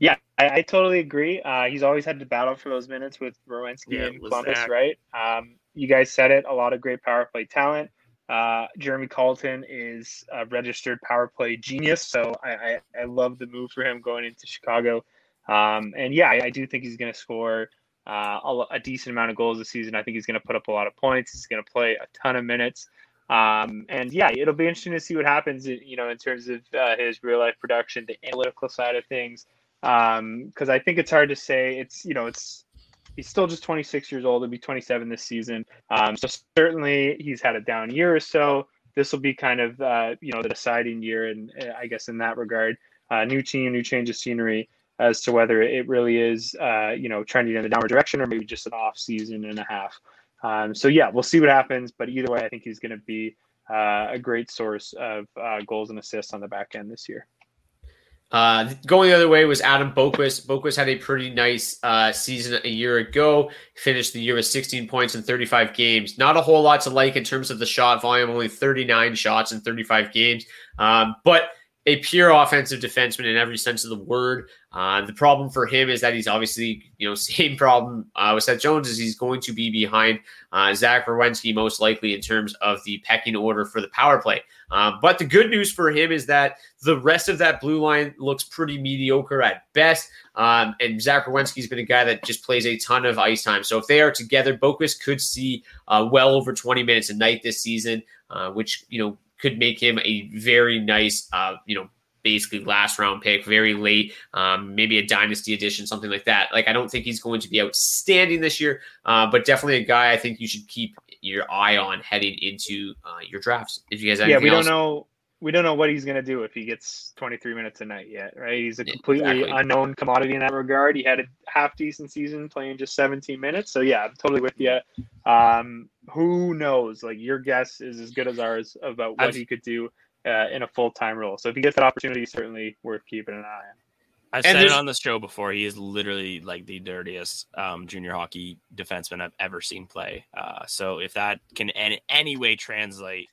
Yeah, I, I totally agree. Uh, he's always had to battle for those minutes with Rowensky yeah, and Columbus, that. right? Um, you guys said it. A lot of great power play talent. Uh, Jeremy Colleton is a registered power play genius, so I, I, I love the move for him going into Chicago. Um, and yeah, I, I do think he's going to score uh, a, a decent amount of goals this season. I think he's going to put up a lot of points. He's going to play a ton of minutes. Um, and yeah, it'll be interesting to see what happens, you know, in terms of uh, his real life production, the analytical side of things. Um, because I think it's hard to say. It's you know, it's. He's still just twenty-six years old. He'll be twenty-seven this season. Um, so certainly he's had a down year or so. This will be kind of, uh, you know, the deciding year. And uh, I guess in that regard, uh, new team, new change of scenery as to whether it really is, uh, you know, trending in the downward direction or maybe just an off season and a half. Um, so, yeah, we'll see what happens. But either way, I think he's going to be uh, a great source of uh, goals and assists on the back end this year. Uh, going the other way was Adam Boquist. Boquist had a pretty nice uh, season a year ago. Finished the year with sixteen points in thirty-five games. Not a whole lot to like in terms of the shot volume, only thirty-nine shots in thirty-five games. Um, but a pure offensive defenseman in every sense of the word. Uh, the problem for him is that he's obviously, you know, same problem uh, with Seth Jones is he's going to be behind uh, Zach Werenski most likely in terms of the pecking order for the power play. Um, but the good news for him is that the rest of that blue line looks pretty mediocre at best. Um, and Zach Werenski's been a guy that just plays a ton of ice time. So if they are together, Boquist could see uh, well over twenty minutes a night this season, uh, which, you know, could make him a very nice, uh, you know, basically last round pick, very late, um, maybe a dynasty edition, something like that. Like, I don't think he's going to be outstanding this year, uh, but definitely a guy I think you should keep your eye on heading into uh, your drafts. If you guys have yeah, we don't else. know, we don't know what he's going to do if he gets twenty-three minutes a night yet, right? He's a completely exactly. unknown commodity in that regard. He had a half decent season playing just seventeen minutes. So yeah, I'm totally with you. Um, who knows? Like, your guess is as good as ours about what he could do uh, in a full-time role. So if he gets that opportunity, certainly worth keeping an eye on. I've said it on this show before. He is literally like the dirtiest um, junior hockey defenseman I've ever seen play. Uh, so if that can in any way translate,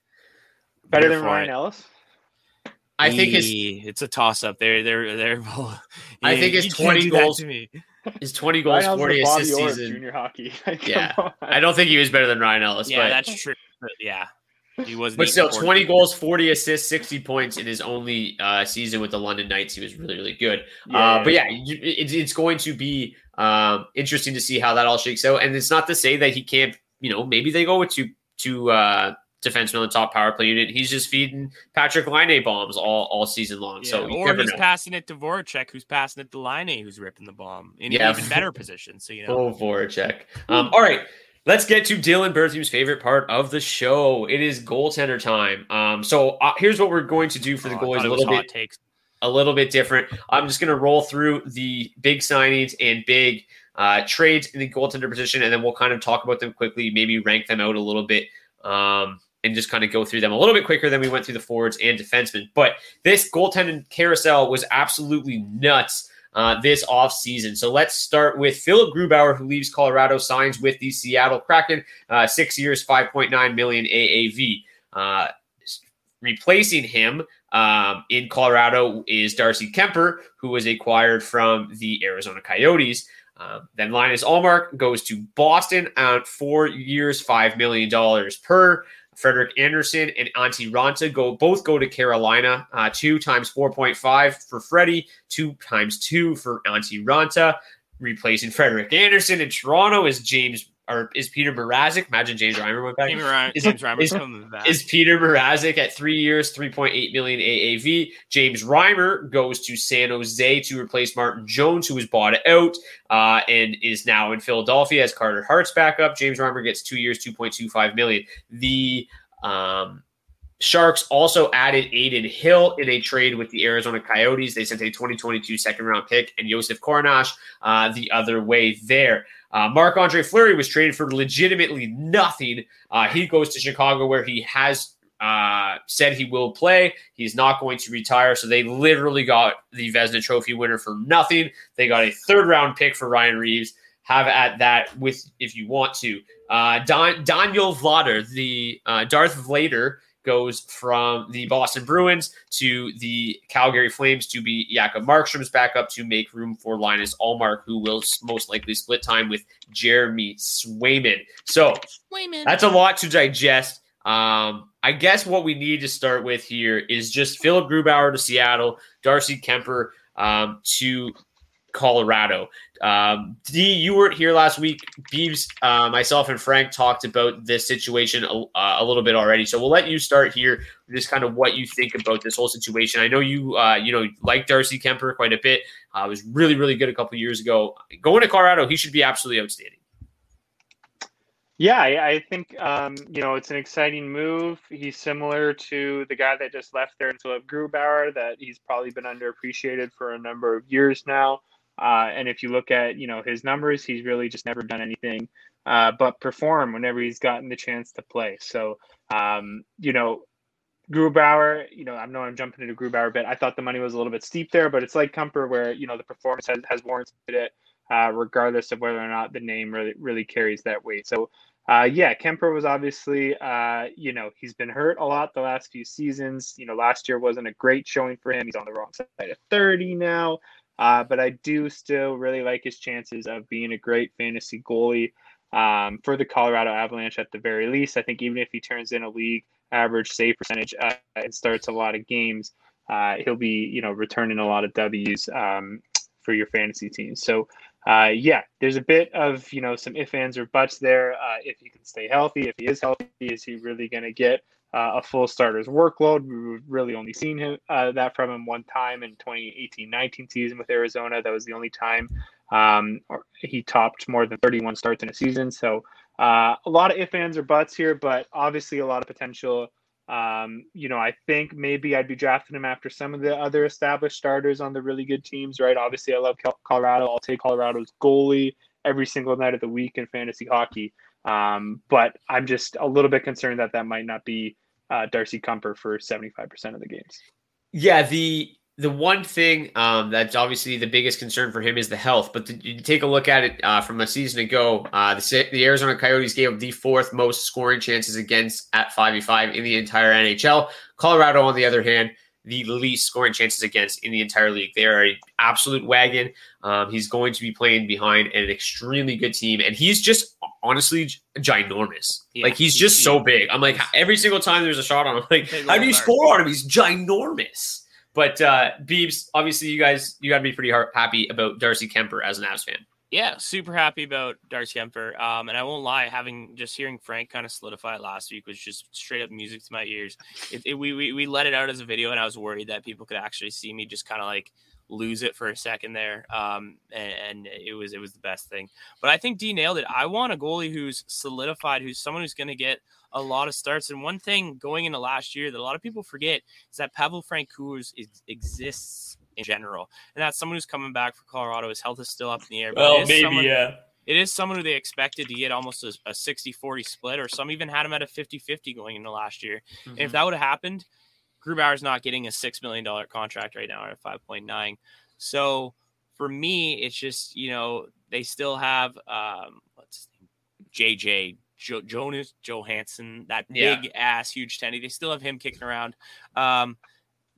better than Ryan Ellis. I think it's, it's a toss-up. They're they're they're. I think it's twenty goals to me. His twenty goals, forty assists season. Junior hockey. Yeah, on. I don't think he was better than Ryan Ellis. Yeah, but that's true. But yeah, he was. But still, twenty goals, forty assists, sixty points in his only uh, season with the London Knights. He was really, really good. Yeah, uh, but yeah, it's it's going to be um, interesting to see how that all shakes out. And it's not to say that he can't. You know, maybe they go with two two. Uh, defenseman on the top power play unit. He's just feeding Patrick Laine bombs all, all season long. Yeah, so you or never he's know. Passing it to Voracek, who's passing it to Laine, who's ripping the bomb in yeah. an even better position. So, you know, oh, Voracek. Um, all right, let's get to Dylan Berthume's favorite part of the show. It is goaltender time. Um, so uh, here's what we're going to do for the oh, goalies a little bit, takes. a little bit different. I'm just going to roll through the big signings and big uh, trades in the goaltender position, and then we'll kind of talk about them quickly, maybe rank them out a little bit. Um, and just kind of go through them a little bit quicker than we went through the forwards and defensemen. But this goaltending carousel was absolutely nuts uh, this offseason. So let's start with Philip Grubauer, who leaves Colorado, signs with the Seattle Kraken, uh, six years, five point nine million dollars A A V. Uh, replacing him um, in Colorado is Darcy Kemper, who was acquired from the Arizona Coyotes. Um, then Linus Ullmark goes to Boston at four years, five million dollars per. Frederik Andersen and Antti Ranta go both go to Carolina. Uh, two times four point five for Freddie, two times two for Antti Ranta. Replacing Frederik Andersen in Toronto is James or is Peter Mrazek. Imagine James Reimer went back. Reimer, is, James Reimer is, coming back. Is Peter Mrazek at three years, three point eight million A A V. James Reimer goes to San Jose to replace Martin Jones, who was bought out uh, and is now in Philadelphia as Carter Hart's backup. James Reimer gets two years, two point two five million. The um, Sharks also added Aiden Hill in a trade with the Arizona Coyotes. They sent a twenty twenty-two second round pick and Josef Cornash uh, the other way there. Uh, Marc-Andre Fleury was traded for legitimately nothing. Uh, he goes to Chicago where he has uh, said he will play. He's not going to retire. So they literally got the Vezina Trophy winner for nothing. They got a third round pick for Ryan Reeves. Have at that with if you want to. Uh, Don, Daniel Vladar, the uh, Darth Vlader, goes from the Boston Bruins to the Calgary Flames to be Jakob Markstrom's backup to make room for Linus Ullmark, who will most likely split time with Jeremy Swayman. So Swayman. That's a lot to digest. Um, I guess what we need to start with here is just Philip Grubauer to Seattle, Darcy Kemper um, to Colorado. Um, D, you weren't here last week. Beebs, uh, myself, and Frank talked about this situation a, uh, a little bit already. So we'll let you start here, just kind of what you think about this whole situation. I know you, uh, you know, like Darcy Kemper quite a bit. Uh, was really, really good a couple years ago. Going to Colorado, he should be absolutely outstanding. Yeah, I, I think, um, you know, it's an exciting move. He's similar to the guy that just left there, Philip Grubauer, that he's probably been underappreciated for a number of years now. Uh, and if you look at, you know, his numbers, he's really just never done anything uh, but perform whenever he's gotten the chance to play. So, um, you know, Grubauer, you know, I know I'm jumping into Grubauer a bit. I thought the money was a little bit steep there, but it's like Kuemper where, you know, the performance has, has warranted it, uh, regardless of whether or not the name really, really carries that weight. So, uh, yeah, Kuemper was obviously, uh, you know, he's been hurt a lot the last few seasons. You know, last year wasn't a great showing for him. He's on the wrong side of thirty now. Uh, but I do still really like his chances of being a great fantasy goalie um, for the Colorado Avalanche at the very least. I think even if he turns in a league average save percentage uh, and starts a lot of games, uh, he'll be, you know, returning a lot of W's um, for your fantasy team. So, uh, yeah, there's a bit of, you know, some ifs, ands, or buts there. Uh, if he can stay healthy, if he is healthy, is he really going to get Uh, a full starter's workload? We've really only seen him, uh, that from him one time in twenty eighteen nineteen season with Arizona. That was the only time um, he topped more than thirty-one starts in a season. So uh, a lot of ifs, ands, or buts here, but obviously a lot of potential. Um, you know, I think maybe I'd be drafting him after some of the other established starters on the really good teams, right? Obviously, I love Colorado. I'll take Colorado's goalie every single night of the week in fantasy hockey. Um, but I'm just a little bit concerned that that might not be uh, Darcy Kuemper for seventy-five percent of the games. Yeah, the the one thing um, that's obviously the biggest concern for him is the health. But the, you take a look at it uh, from a season ago, uh, the, the Arizona Coyotes gave up the fourth most scoring chances against at five v five in the entire N H L. Colorado, on the other hand, the least scoring chances against in the entire league. They are an absolute wagon. Um, he's going to be playing behind an extremely good team, and he's just honestly ginormous. Yeah, like he's just he, so big. I'm like every single time there's a shot on him, like how do you score on him? He's ginormous. But uh, Biebs, obviously, you guys you got to be pretty happy about Darcy Kuemper as an Avs fan. Yeah, super happy about Darcy Kuemper. Um, and I won't lie, having just hearing Frank kind of solidify it last week was just straight up music to my ears. It, it, we, we we let it out as a video, and I was worried that people could actually see me just kind of like lose it for a second there. Um, and, and it was it was the best thing. But I think D nailed it. I want a goalie who's solidified, who's someone who's going to get a lot of starts. And one thing going into last year that a lot of people forget is that Pavel Francouz is, exists in general, and that's someone who's coming back for Colorado. His health is still up in the air, but well, maybe someone, yeah it is someone who they expected to get almost a, a sixty forty split, or some even had him at a fifty fifty going into last year. Mm-hmm. And if that would have happened, Grubauer's not getting a six million dollar contract right now at five point nine. So for me, it's just, you know, they still have um what's his name? J J Jo- Jonas Johansson, that yeah. big ass huge tenny. They still have him kicking around. um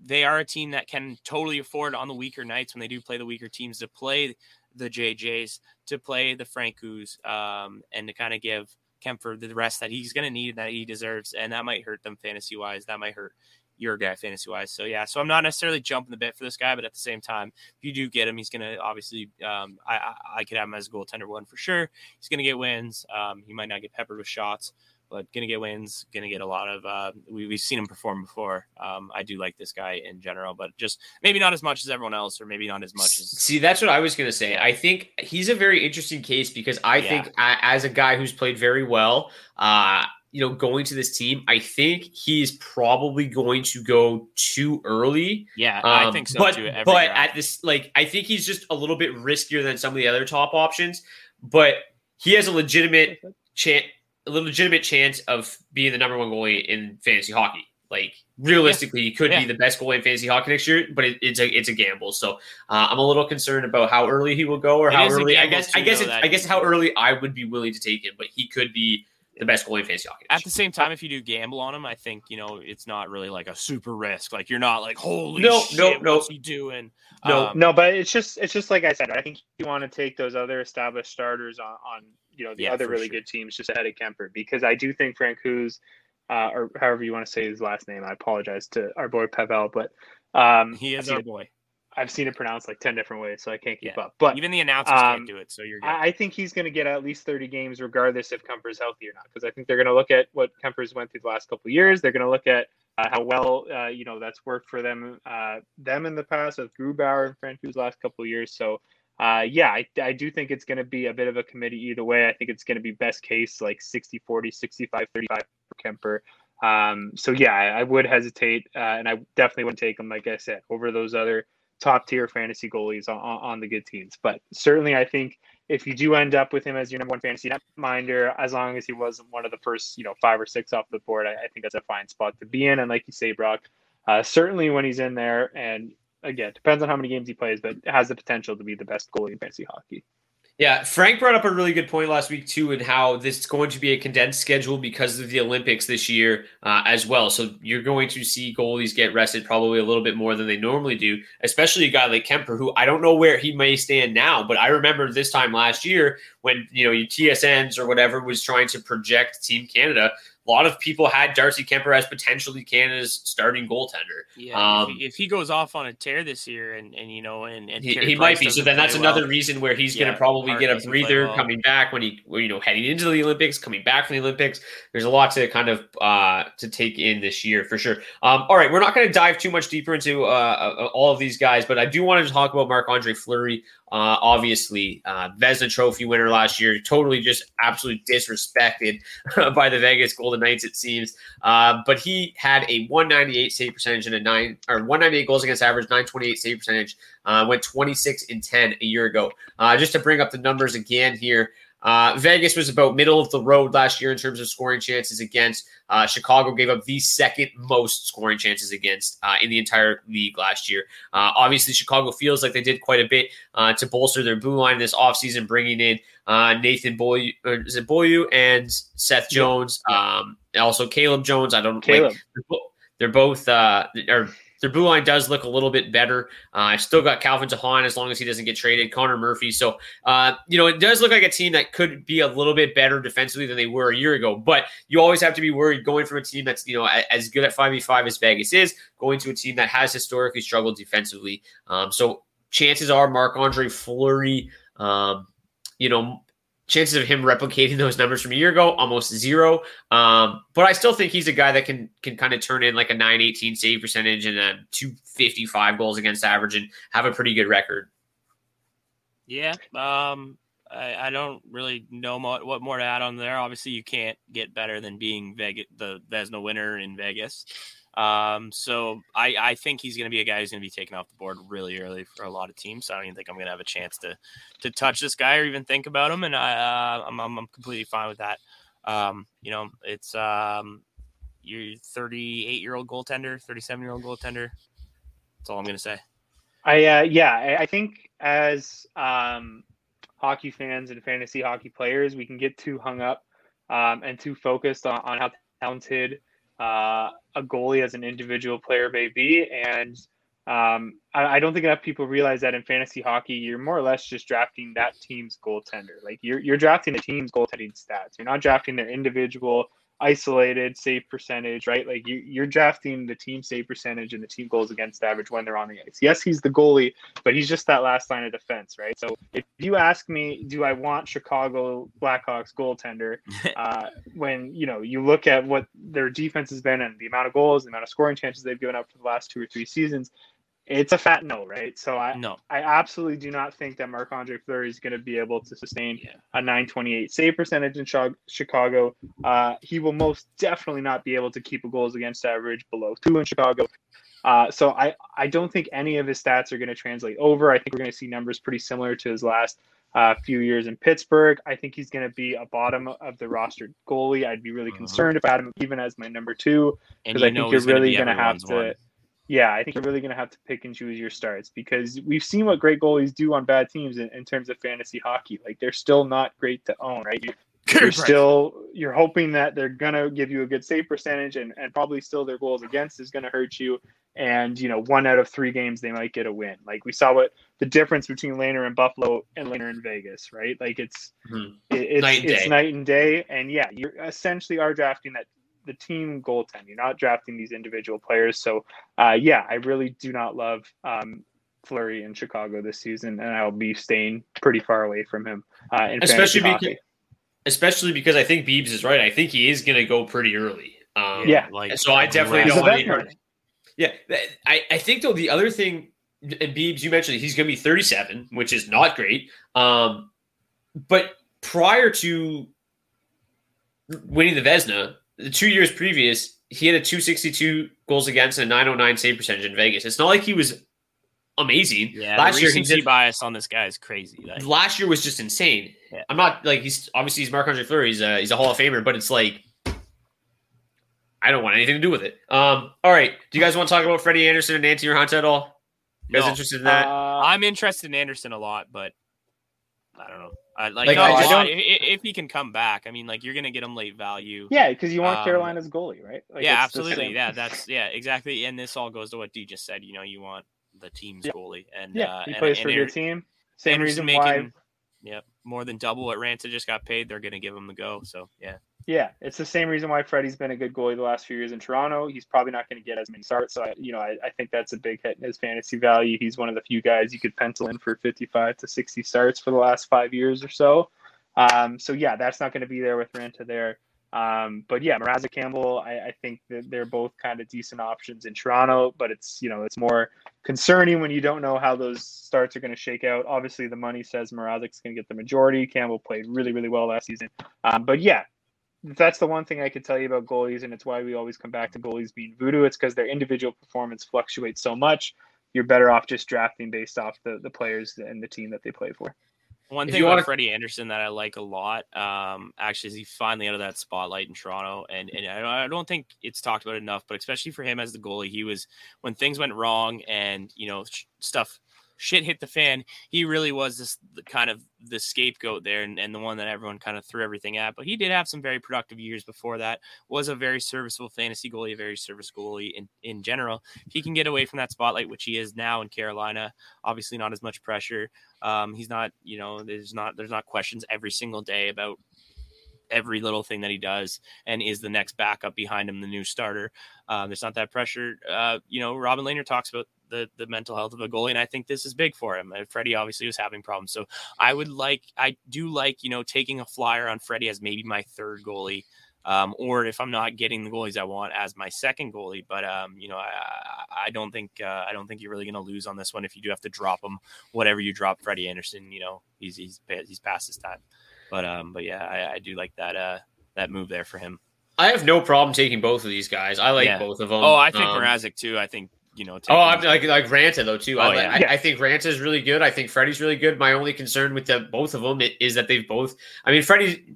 They are a team that can totally afford on the weaker nights when they do play the weaker teams to play the J Js, to play the Francouz, um, and to kind of give Kuemper the rest that he's going to need and that he deserves. And that might hurt them fantasy-wise. That might hurt your guy fantasy-wise. So, yeah, so I'm not necessarily jumping the bit for this guy, but at the same time, if you do get him, he's going to obviously um, – I, I, I could have him as a goaltender one for sure. He's going to get wins. Um, he might not get peppered with shots, but going to get wins, going to get a lot of uh, – we, we've seen him perform before. Um, I do like this guy in general, but just maybe not as much as everyone else, or maybe not as much as – See, that's what I was going to say. I think he's a very interesting case because I yeah. think I, as a guy who's played very well, uh, you know, going to this team, I think he's probably going to go too early. Yeah, um, I think so but, too. Every but round. At this – like I think he's just a little bit riskier than some of the other top options, but he has a legitimate chance – a legitimate chance of being the number one goalie in fantasy hockey. Like realistically, yeah. he could yeah. be the best goalie in fantasy hockey next year, but it, it's a, it's a gamble. So uh, I'm a little concerned about how early he will go, or it how early, I guess, I guess, it's, I guess how early I would be willing to take him, but he could be the best goalie in fantasy hockey. At the same time, if you do gamble on him, I think, you know, it's not really like a super risk. Like you're not like, holy no, shit, no, no. what's he doing? No, um, no, but it's just, it's just like I said, I think you want to take those other established starters on, on, you know, the yeah, other really sure. good teams just ahead of Kuemper, because I do think Francouz, uh, or however you want to say his last name, I apologize to our boy Pavel, but um, he is I've our boy. It, I've seen it pronounced like ten different ways, so I can't keep yeah. up. But even the announcers um, can't do it, so you're good. I think he's going to get at least thirty games regardless if Kuemper's healthy or not, because I think they're going to look at what Kuemper's went through the last couple of years. They're going to look at uh, how well, uh, you know, that's worked for them uh, them in the past with Grubauer and Francouz last couple of years, so... Uh, yeah, I, I do think it's going to be a bit of a committee either way. I think it's going to be best case, like sixty forty, sixty-five thirty-five for Kuemper. Um, so, yeah, I, I would hesitate, uh, and I definitely wouldn't take him, like I said, over those other top tier fantasy goalies on, on the good teams. But certainly I think if you do end up with him as your number one fantasy netminder, as long as he wasn't one of the first, you know, five or six off the board, I, I think that's a fine spot to be in. And like you say, Brock, uh, certainly when he's in there, and again, depends on how many games he plays, but has the potential to be the best goalie in fantasy hockey. Yeah, Frank brought up a really good point last week, too, and how this is going to be a condensed schedule because of the Olympics this year uh, as well. So you're going to see goalies get rested probably a little bit more than they normally do, especially a guy like Kemper, who I don't know where he may stand now, but I remember this time last year when, you know, your T S Ns or whatever was trying to project Team Canada. A lot of people had Darcy Kemper as potentially Canada's starting goaltender. Yeah, um, if, he, if he goes off on a tear this year, and, and you know, and, and he, he might be. So then that's another well. reason where he's yeah, going to probably get a breather well. coming back when he, you know, heading into the Olympics, coming back from the Olympics. There's a lot to kind of uh, to take in this year for sure. Um, all right, we're not going to dive too much deeper into uh, all of these guys, but I do want to talk about Marc-Andre Fleury. Uh, obviously, uh, Vezina Trophy winner last year, totally just absolutely disrespected by the Vegas Golden Knights, it seems. Uh, but he had a one ninety-eight save percentage and a nine or one ninety-eight goals against average, nine twenty-eight save percentage. Uh, went twenty-six and ten a year ago. Uh, just to bring up the numbers again here. Uh, Vegas was about middle of the road last year in terms of scoring chances against. Uh, Chicago gave up the second most scoring chances against uh, in the entire league last year. Uh, obviously, Chicago feels like they did quite a bit uh, to bolster their blue line this offseason, bringing in uh, Nathan Boyu, or is it Boyu and Seth Jones, um, also Caleb Jones. I don't know. Like, they're both uh, – or their blue line does look a little bit better. I uh, still got Calvin Tahan as long as he doesn't get traded. Connor Murphy. So, uh, you know, it does look like a team that could be a little bit better defensively than they were a year ago. But you always have to be worried going from a team that's, you know, as good at five v five as Vegas is, going to a team that has historically struggled defensively. Um, so chances are Marc-Andre Fleury, um, you know, chances of him replicating those numbers from a year ago, almost zero. Um, but I still think he's a guy that can can kind of turn in like a nine eighteen save percentage and a two fifty-five goals against average and have a pretty good record. Yeah, um, I, I don't really know mo- what more to add on there. Obviously, you can't get better than being Vegas, the Vezina winner in Vegas. Um, so I, I think he's going to be a guy who's going to be taken off the board really early for a lot of teams. So I don't even think I'm going to have a chance to, to touch this guy or even think about him. And I, uh, I'm, I'm, I'm completely fine with that. Um, you know, it's, um, your thirty-eight year old goaltender, thirty-seven year old goaltender. That's all I'm going to say. I, uh, yeah, I, I think as, um, hockey fans and fantasy hockey players, we can get too hung up, um, and too focused on, on how talented, Uh, a goalie as an individual player may be. And um, I, I don't think enough people realize that in fantasy hockey, you're more or less just drafting that team's goaltender. Like you're, you're drafting the team's goaltending stats. You're not drafting their individual isolated save percentage, right? Like you, you're drafting the team save percentage and the team goals against average when they're on the ice. Yes, he's the goalie, but he's just that last line of defense, right? So if you ask me, do I want Chicago Blackhawks goaltender? Uh, when, you know, you look at what their defense has been and the amount of goals, the amount of scoring chances they've given up for the last two or three seasons, it's a fat no, right? So I no. I absolutely do not think that Marc-Andre Fleury is going to be able to sustain yeah. a nine twenty-eight save percentage in Chicago. Uh, he will most definitely not be able to keep a goals against average below two in Chicago. Uh, so I, I don't think any of his stats are going to translate over. I think we're going to see numbers pretty similar to his last uh, few years in Pittsburgh. I think he's going to be a bottom of the roster goalie. I'd be really mm-hmm. concerned if I had him even as my number two, because I think you're really going to have to – Yeah, I think you're really going to have to pick and choose your starts, because we've seen what great goalies do on bad teams in, in terms of fantasy hockey. Like, they're still not great to own, right? You're, you're still you're hoping that they're going to give you a good save percentage, and, and probably still their goals against is going to hurt you. And, you know, one out of three games, they might get a win. Like, we saw what the difference between Lehner in Buffalo and Lehner in Vegas, right? Like, it's, mm-hmm. it, it's, night, and it's night and day. And, yeah, you essentially are drafting that the team goaltend. You're not drafting these individual players. So, uh, yeah, I really do not love um, Fleury in Chicago this season, and I'll be staying pretty far away from him. Uh, in especially because, especially because I think Biebs is right. I think he is going to go pretty early. Um, yeah. Like, so I definitely don't want to. Yeah. I, I think, though, the other thing, and Biebs, you mentioned he's going to be thirty-seven, which is not great. Um, but prior to winning the Vezina, the two years previous, he had a two sixty-two goals against and a nine oh nine save percentage in Vegas. It's not like he was amazing. Yeah, last the year he did, bias on this guy is crazy. Like, last year was just insane. Yeah. I'm not like he's obviously he's Marc-Andre Fleury. He's a, he's a Hall of Famer, but it's like I don't want anything to do with it. Um, all right, do you guys want to talk about Freddie Andersen and Antti Raanta at all? You guys no. interested in that? Uh, I'm interested in Andersen a lot, but I don't know. I like, like no, I don't, if, if he can come back. I mean, like you're gonna get him late value. Yeah, because you want um, Carolina's goalie, right? Like, yeah, absolutely. Yeah, that's yeah, exactly. And this all goes to what D just said. You know, you want the team's yeah. goalie, and yeah, uh, he and, plays and for your team. Same Andersen reason making, why. Yep, more than double what Raanta just got paid. They're gonna give him the go. So yeah. Yeah, it's the same reason why Freddie's been a good goalie the last few years in Toronto. He's probably not going to get as many starts, so I, you know, I, I think that's a big hit in his fantasy value. He's one of the few guys you could pencil in for fifty-five to sixty starts for the last five years or so. Um, so yeah, that's not going to be there with Raanta there. Um, but yeah, Mrazek, Campbell, I, I think that they're both kind of decent options in Toronto, but it's, you know, it's more concerning when you don't know how those starts are going to shake out. Obviously, the money says Mrazek's going to get the majority. Campbell played really, really well last season. Um, but yeah. That's the one thing I could tell you about goalies, and it's why we always come back to goalies being voodoo. It's because their individual performance fluctuates so much. You're better off just drafting based off the, the players and the team that they play for. One if thing about to... Freddie Andersen that I like a lot, um, actually, is he finally out of that spotlight in Toronto. And and I don't think it's talked about enough, but especially for him as the goalie, he was when things went wrong and, you know, stuff shit hit the fan. He really was this kind of the scapegoat there and, and the one that everyone kind of threw everything at, but he did have some very productive years before that. Was a very serviceable fantasy goalie, a very serviceable goalie in, in general. He can get away from that spotlight, which he is now in Carolina, obviously not as much pressure. Um, he's not, you know, there's not, there's not questions every single day about every little thing that he does and is the next backup behind him, the new starter. Um, there's not that pressure. Uh, you know, Robin Lehner talks about the, the mental health of a goalie. And I think this is big for him. And Freddie obviously was having problems. So I would like, I do like, you know, taking a flyer on Freddie as maybe my third goalie. Um, or if I'm not getting the goalies I want, as my second goalie, but um, you know, I, I don't think uh, I don't think you're really going to lose on this one. If you do have to drop him, whatever you drop Freddie Andersen, you know, he's, he's, he's past his time. But, um, but yeah, I, I do like that, uh, that move there for him. I have no problem taking both of these guys. I like yeah. both of them. Oh, I think um, Mrazek too. I think, you know, oh, I'm like, like Raanta though, too. Oh, I, yeah. I, I think Raanta is really good. I think Freddie's really good. My only concern with the, both of them is that they've both, I mean, Freddie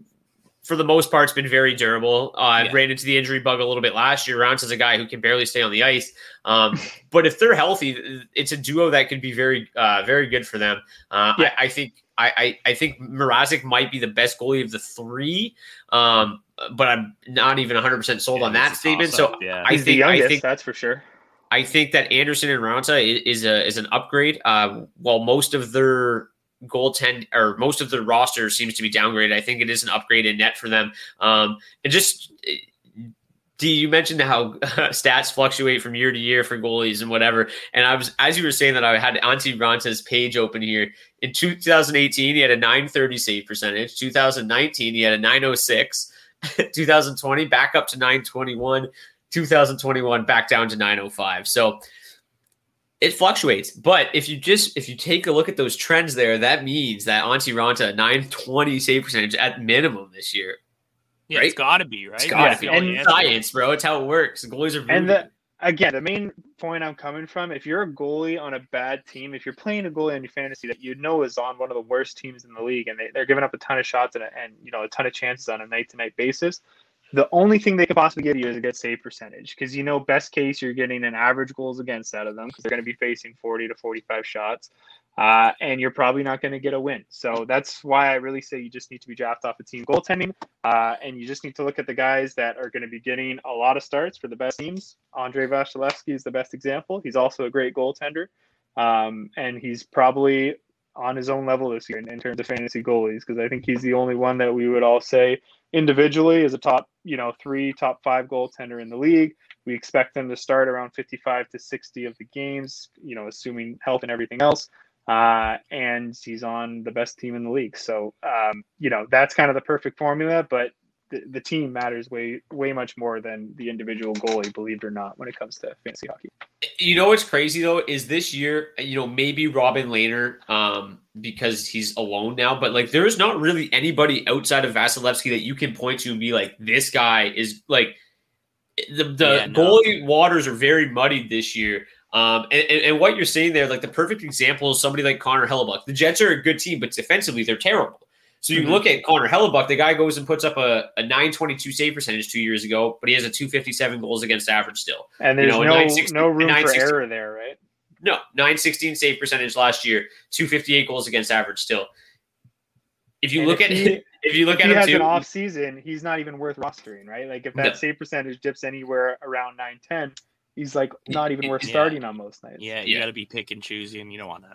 for the most part has been very durable. Uh, yeah. Ran into the injury bug a little bit last year. Raanta's a guy who can barely stay on the ice. Um, but if they're healthy, it's a duo that could be very, uh, very good for them. Uh, yeah. I, I think, I, I think Mrazek might be the best goalie of the three, um, but I'm not even one hundred percent sold yeah, on that statement. So yeah. I, think, youngest, I think that's for sure. I think that Andersen and Raanta is a is an upgrade. Uh, while most of their goaltend or most of their roster seems to be downgraded, I think it is an upgrade in net for them. Um, and just. It, D, you mentioned how stats fluctuate from year to year for goalies and whatever. And I was, as you were saying that, I had Antti Raanta's page open here. In two thousand eighteen, he had a nine thirty save percentage. two thousand nineteen, he had a nine oh six. two thousand twenty, back up to nine twenty-one. two thousand twenty-one, back down to nine oh five. So it fluctuates. But if you just if you take a look at those trends there, that means that Antti Raanta, nine twenty save percentage at minimum this year. Yeah, right? It's got to be, right? It's got to be. And science, bro. It's how it works. The goalies are voodoo. And the, again, the main point I'm coming from, if you're a goalie on a bad team, if you're playing a goalie on your fantasy that you know is on one of the worst teams in the league and they, they're giving up a ton of shots and, and you know a ton of chances on a night-to-night basis, the only thing they could possibly give you is a good save percentage because, you know, best case, you're getting an average goals against out of them because they're going to be facing forty to forty-five shots. Uh, and you're probably not going to get a win. So that's why I really say you just need to be drafted off a team goaltending. Uh, and you just need to look at the guys that are going to be getting a lot of starts for the best teams. Andre Vasilevsky is the best example. He's also a great goaltender. Um, and he's probably on his own level this year in, in terms of fantasy goalies, because I think he's the only one that we would all say individually is a top, you know, three, top five goaltender in the league. We expect them to start around fifty-five to sixty of the games, you know, assuming health and everything else. Uh, and he's on the best team in the league. So, um, you know, that's kind of the perfect formula, but the, the team matters way, way much more than the individual goalie, believe it or not, when it comes to fantasy hockey. You know, what's crazy though, is this year, you know, maybe Robin Lehner, um, because he's alone now, but like, there is not really anybody outside of Vasilevsky that you can point to and be like, this guy is like the, the yeah, no. goalie waters are very muddied this year. Um, and, and, and what you're seeing there, like the perfect example is somebody like Connor Hellebuck. The Jets are a good team, but defensively, they're terrible. So you mm-hmm. look at Connor Hellebuck, the guy goes and puts up a, a nine twenty-two save percentage two years ago, but he has a two fifty-seven goals against average still. And there's you know, no, no room for error there, right? No, nine sixteen save percentage last year, two fifty-eight goals against average still. If you and look if at he, if you look if at he him has too, an off season, he's not even worth rostering, right? Like if that no. save percentage dips anywhere around nine ten, he's like not even worth yeah. starting on most nights. Yeah, you yeah. got to be pick and choosy, and you don't want to.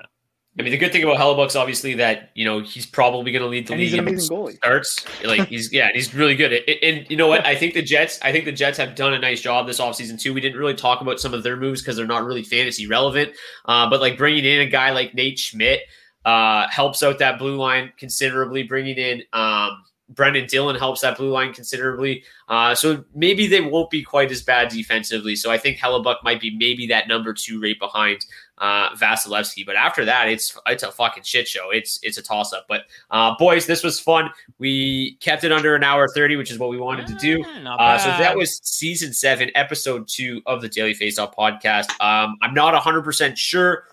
I mean, the good thing about Hellebuck's obviously that you know he's probably going to lead the and league. He's an amazing goalie. Starts like he's yeah, he's really good. And, and you know what? I think the Jets. I think the Jets have done a nice job this offseason too. We didn't really talk about some of their moves because they're not really fantasy relevant. Uh, but like bringing in a guy like Nate Schmidt uh, helps out that blue line considerably. Bringing in um, Brendan Dillon helps that blue line considerably. Uh, so maybe they won't be quite as bad defensively. So I think Hellebuck might be maybe that number two right behind uh, Vasilevsky. But after that, it's it's a fucking shit show. It's it's a toss up. But uh, boys, this was fun. We kept it under an hour thirty, which is what we wanted to do. Uh, so that was season seven, episode two of the Daily Faceoff podcast. Um, I'm not one hundred percent sure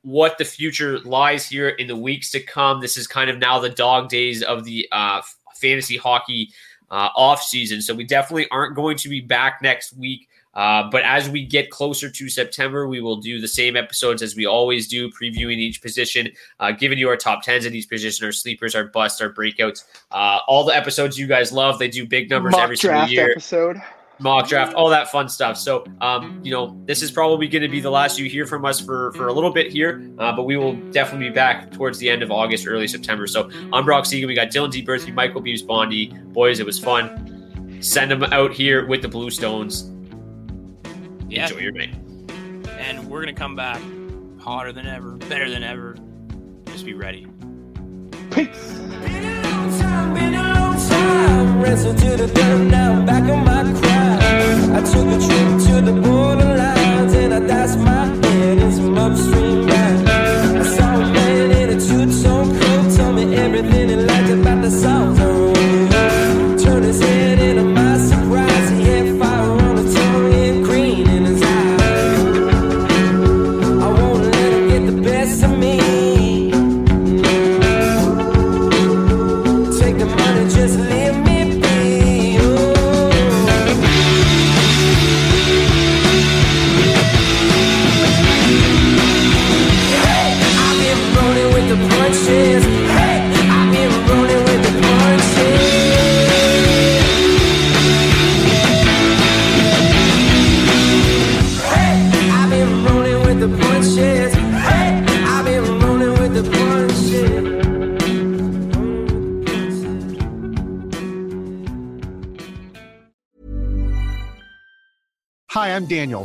what the future lies here in the weeks to come. This is kind of now the dog days of the uh, fantasy hockey uh, off season. So we definitely aren't going to be back next week. Uh, but as we get closer to September, we will do the same episodes as we always do, previewing each position, uh, giving you our top tens in each position, our sleepers, our busts, our breakouts, uh, all the episodes you guys love. They do big numbers Mock every single year. Episode. Mock draft, all that fun stuff. So, um, you know, this is probably going to be the last you hear from us for, for a little bit here, uh, but we will definitely be back towards the end of August, early September. So I'm Brock Segan. We got Dylan DeBerthume, Michael Bibs Bondi. Boys, it was fun. Send them out here with the Blue Stones. Yeah. Enjoy your night. And we're going to come back hotter than ever, better than ever. Just be ready. Peace. Wrestled to the ground, now I'm back on my craft. I took a trip to the borderlines and I dashed my head in some upstream ride. I saw a man in a two-tone coat, told me everything he liked about the Southern Road. Turned his head into my surprise, he had fire on his tongue and green in his eyes. I won't let him get the best of me. Take the money, just leave me. Hi, I'm Daniel,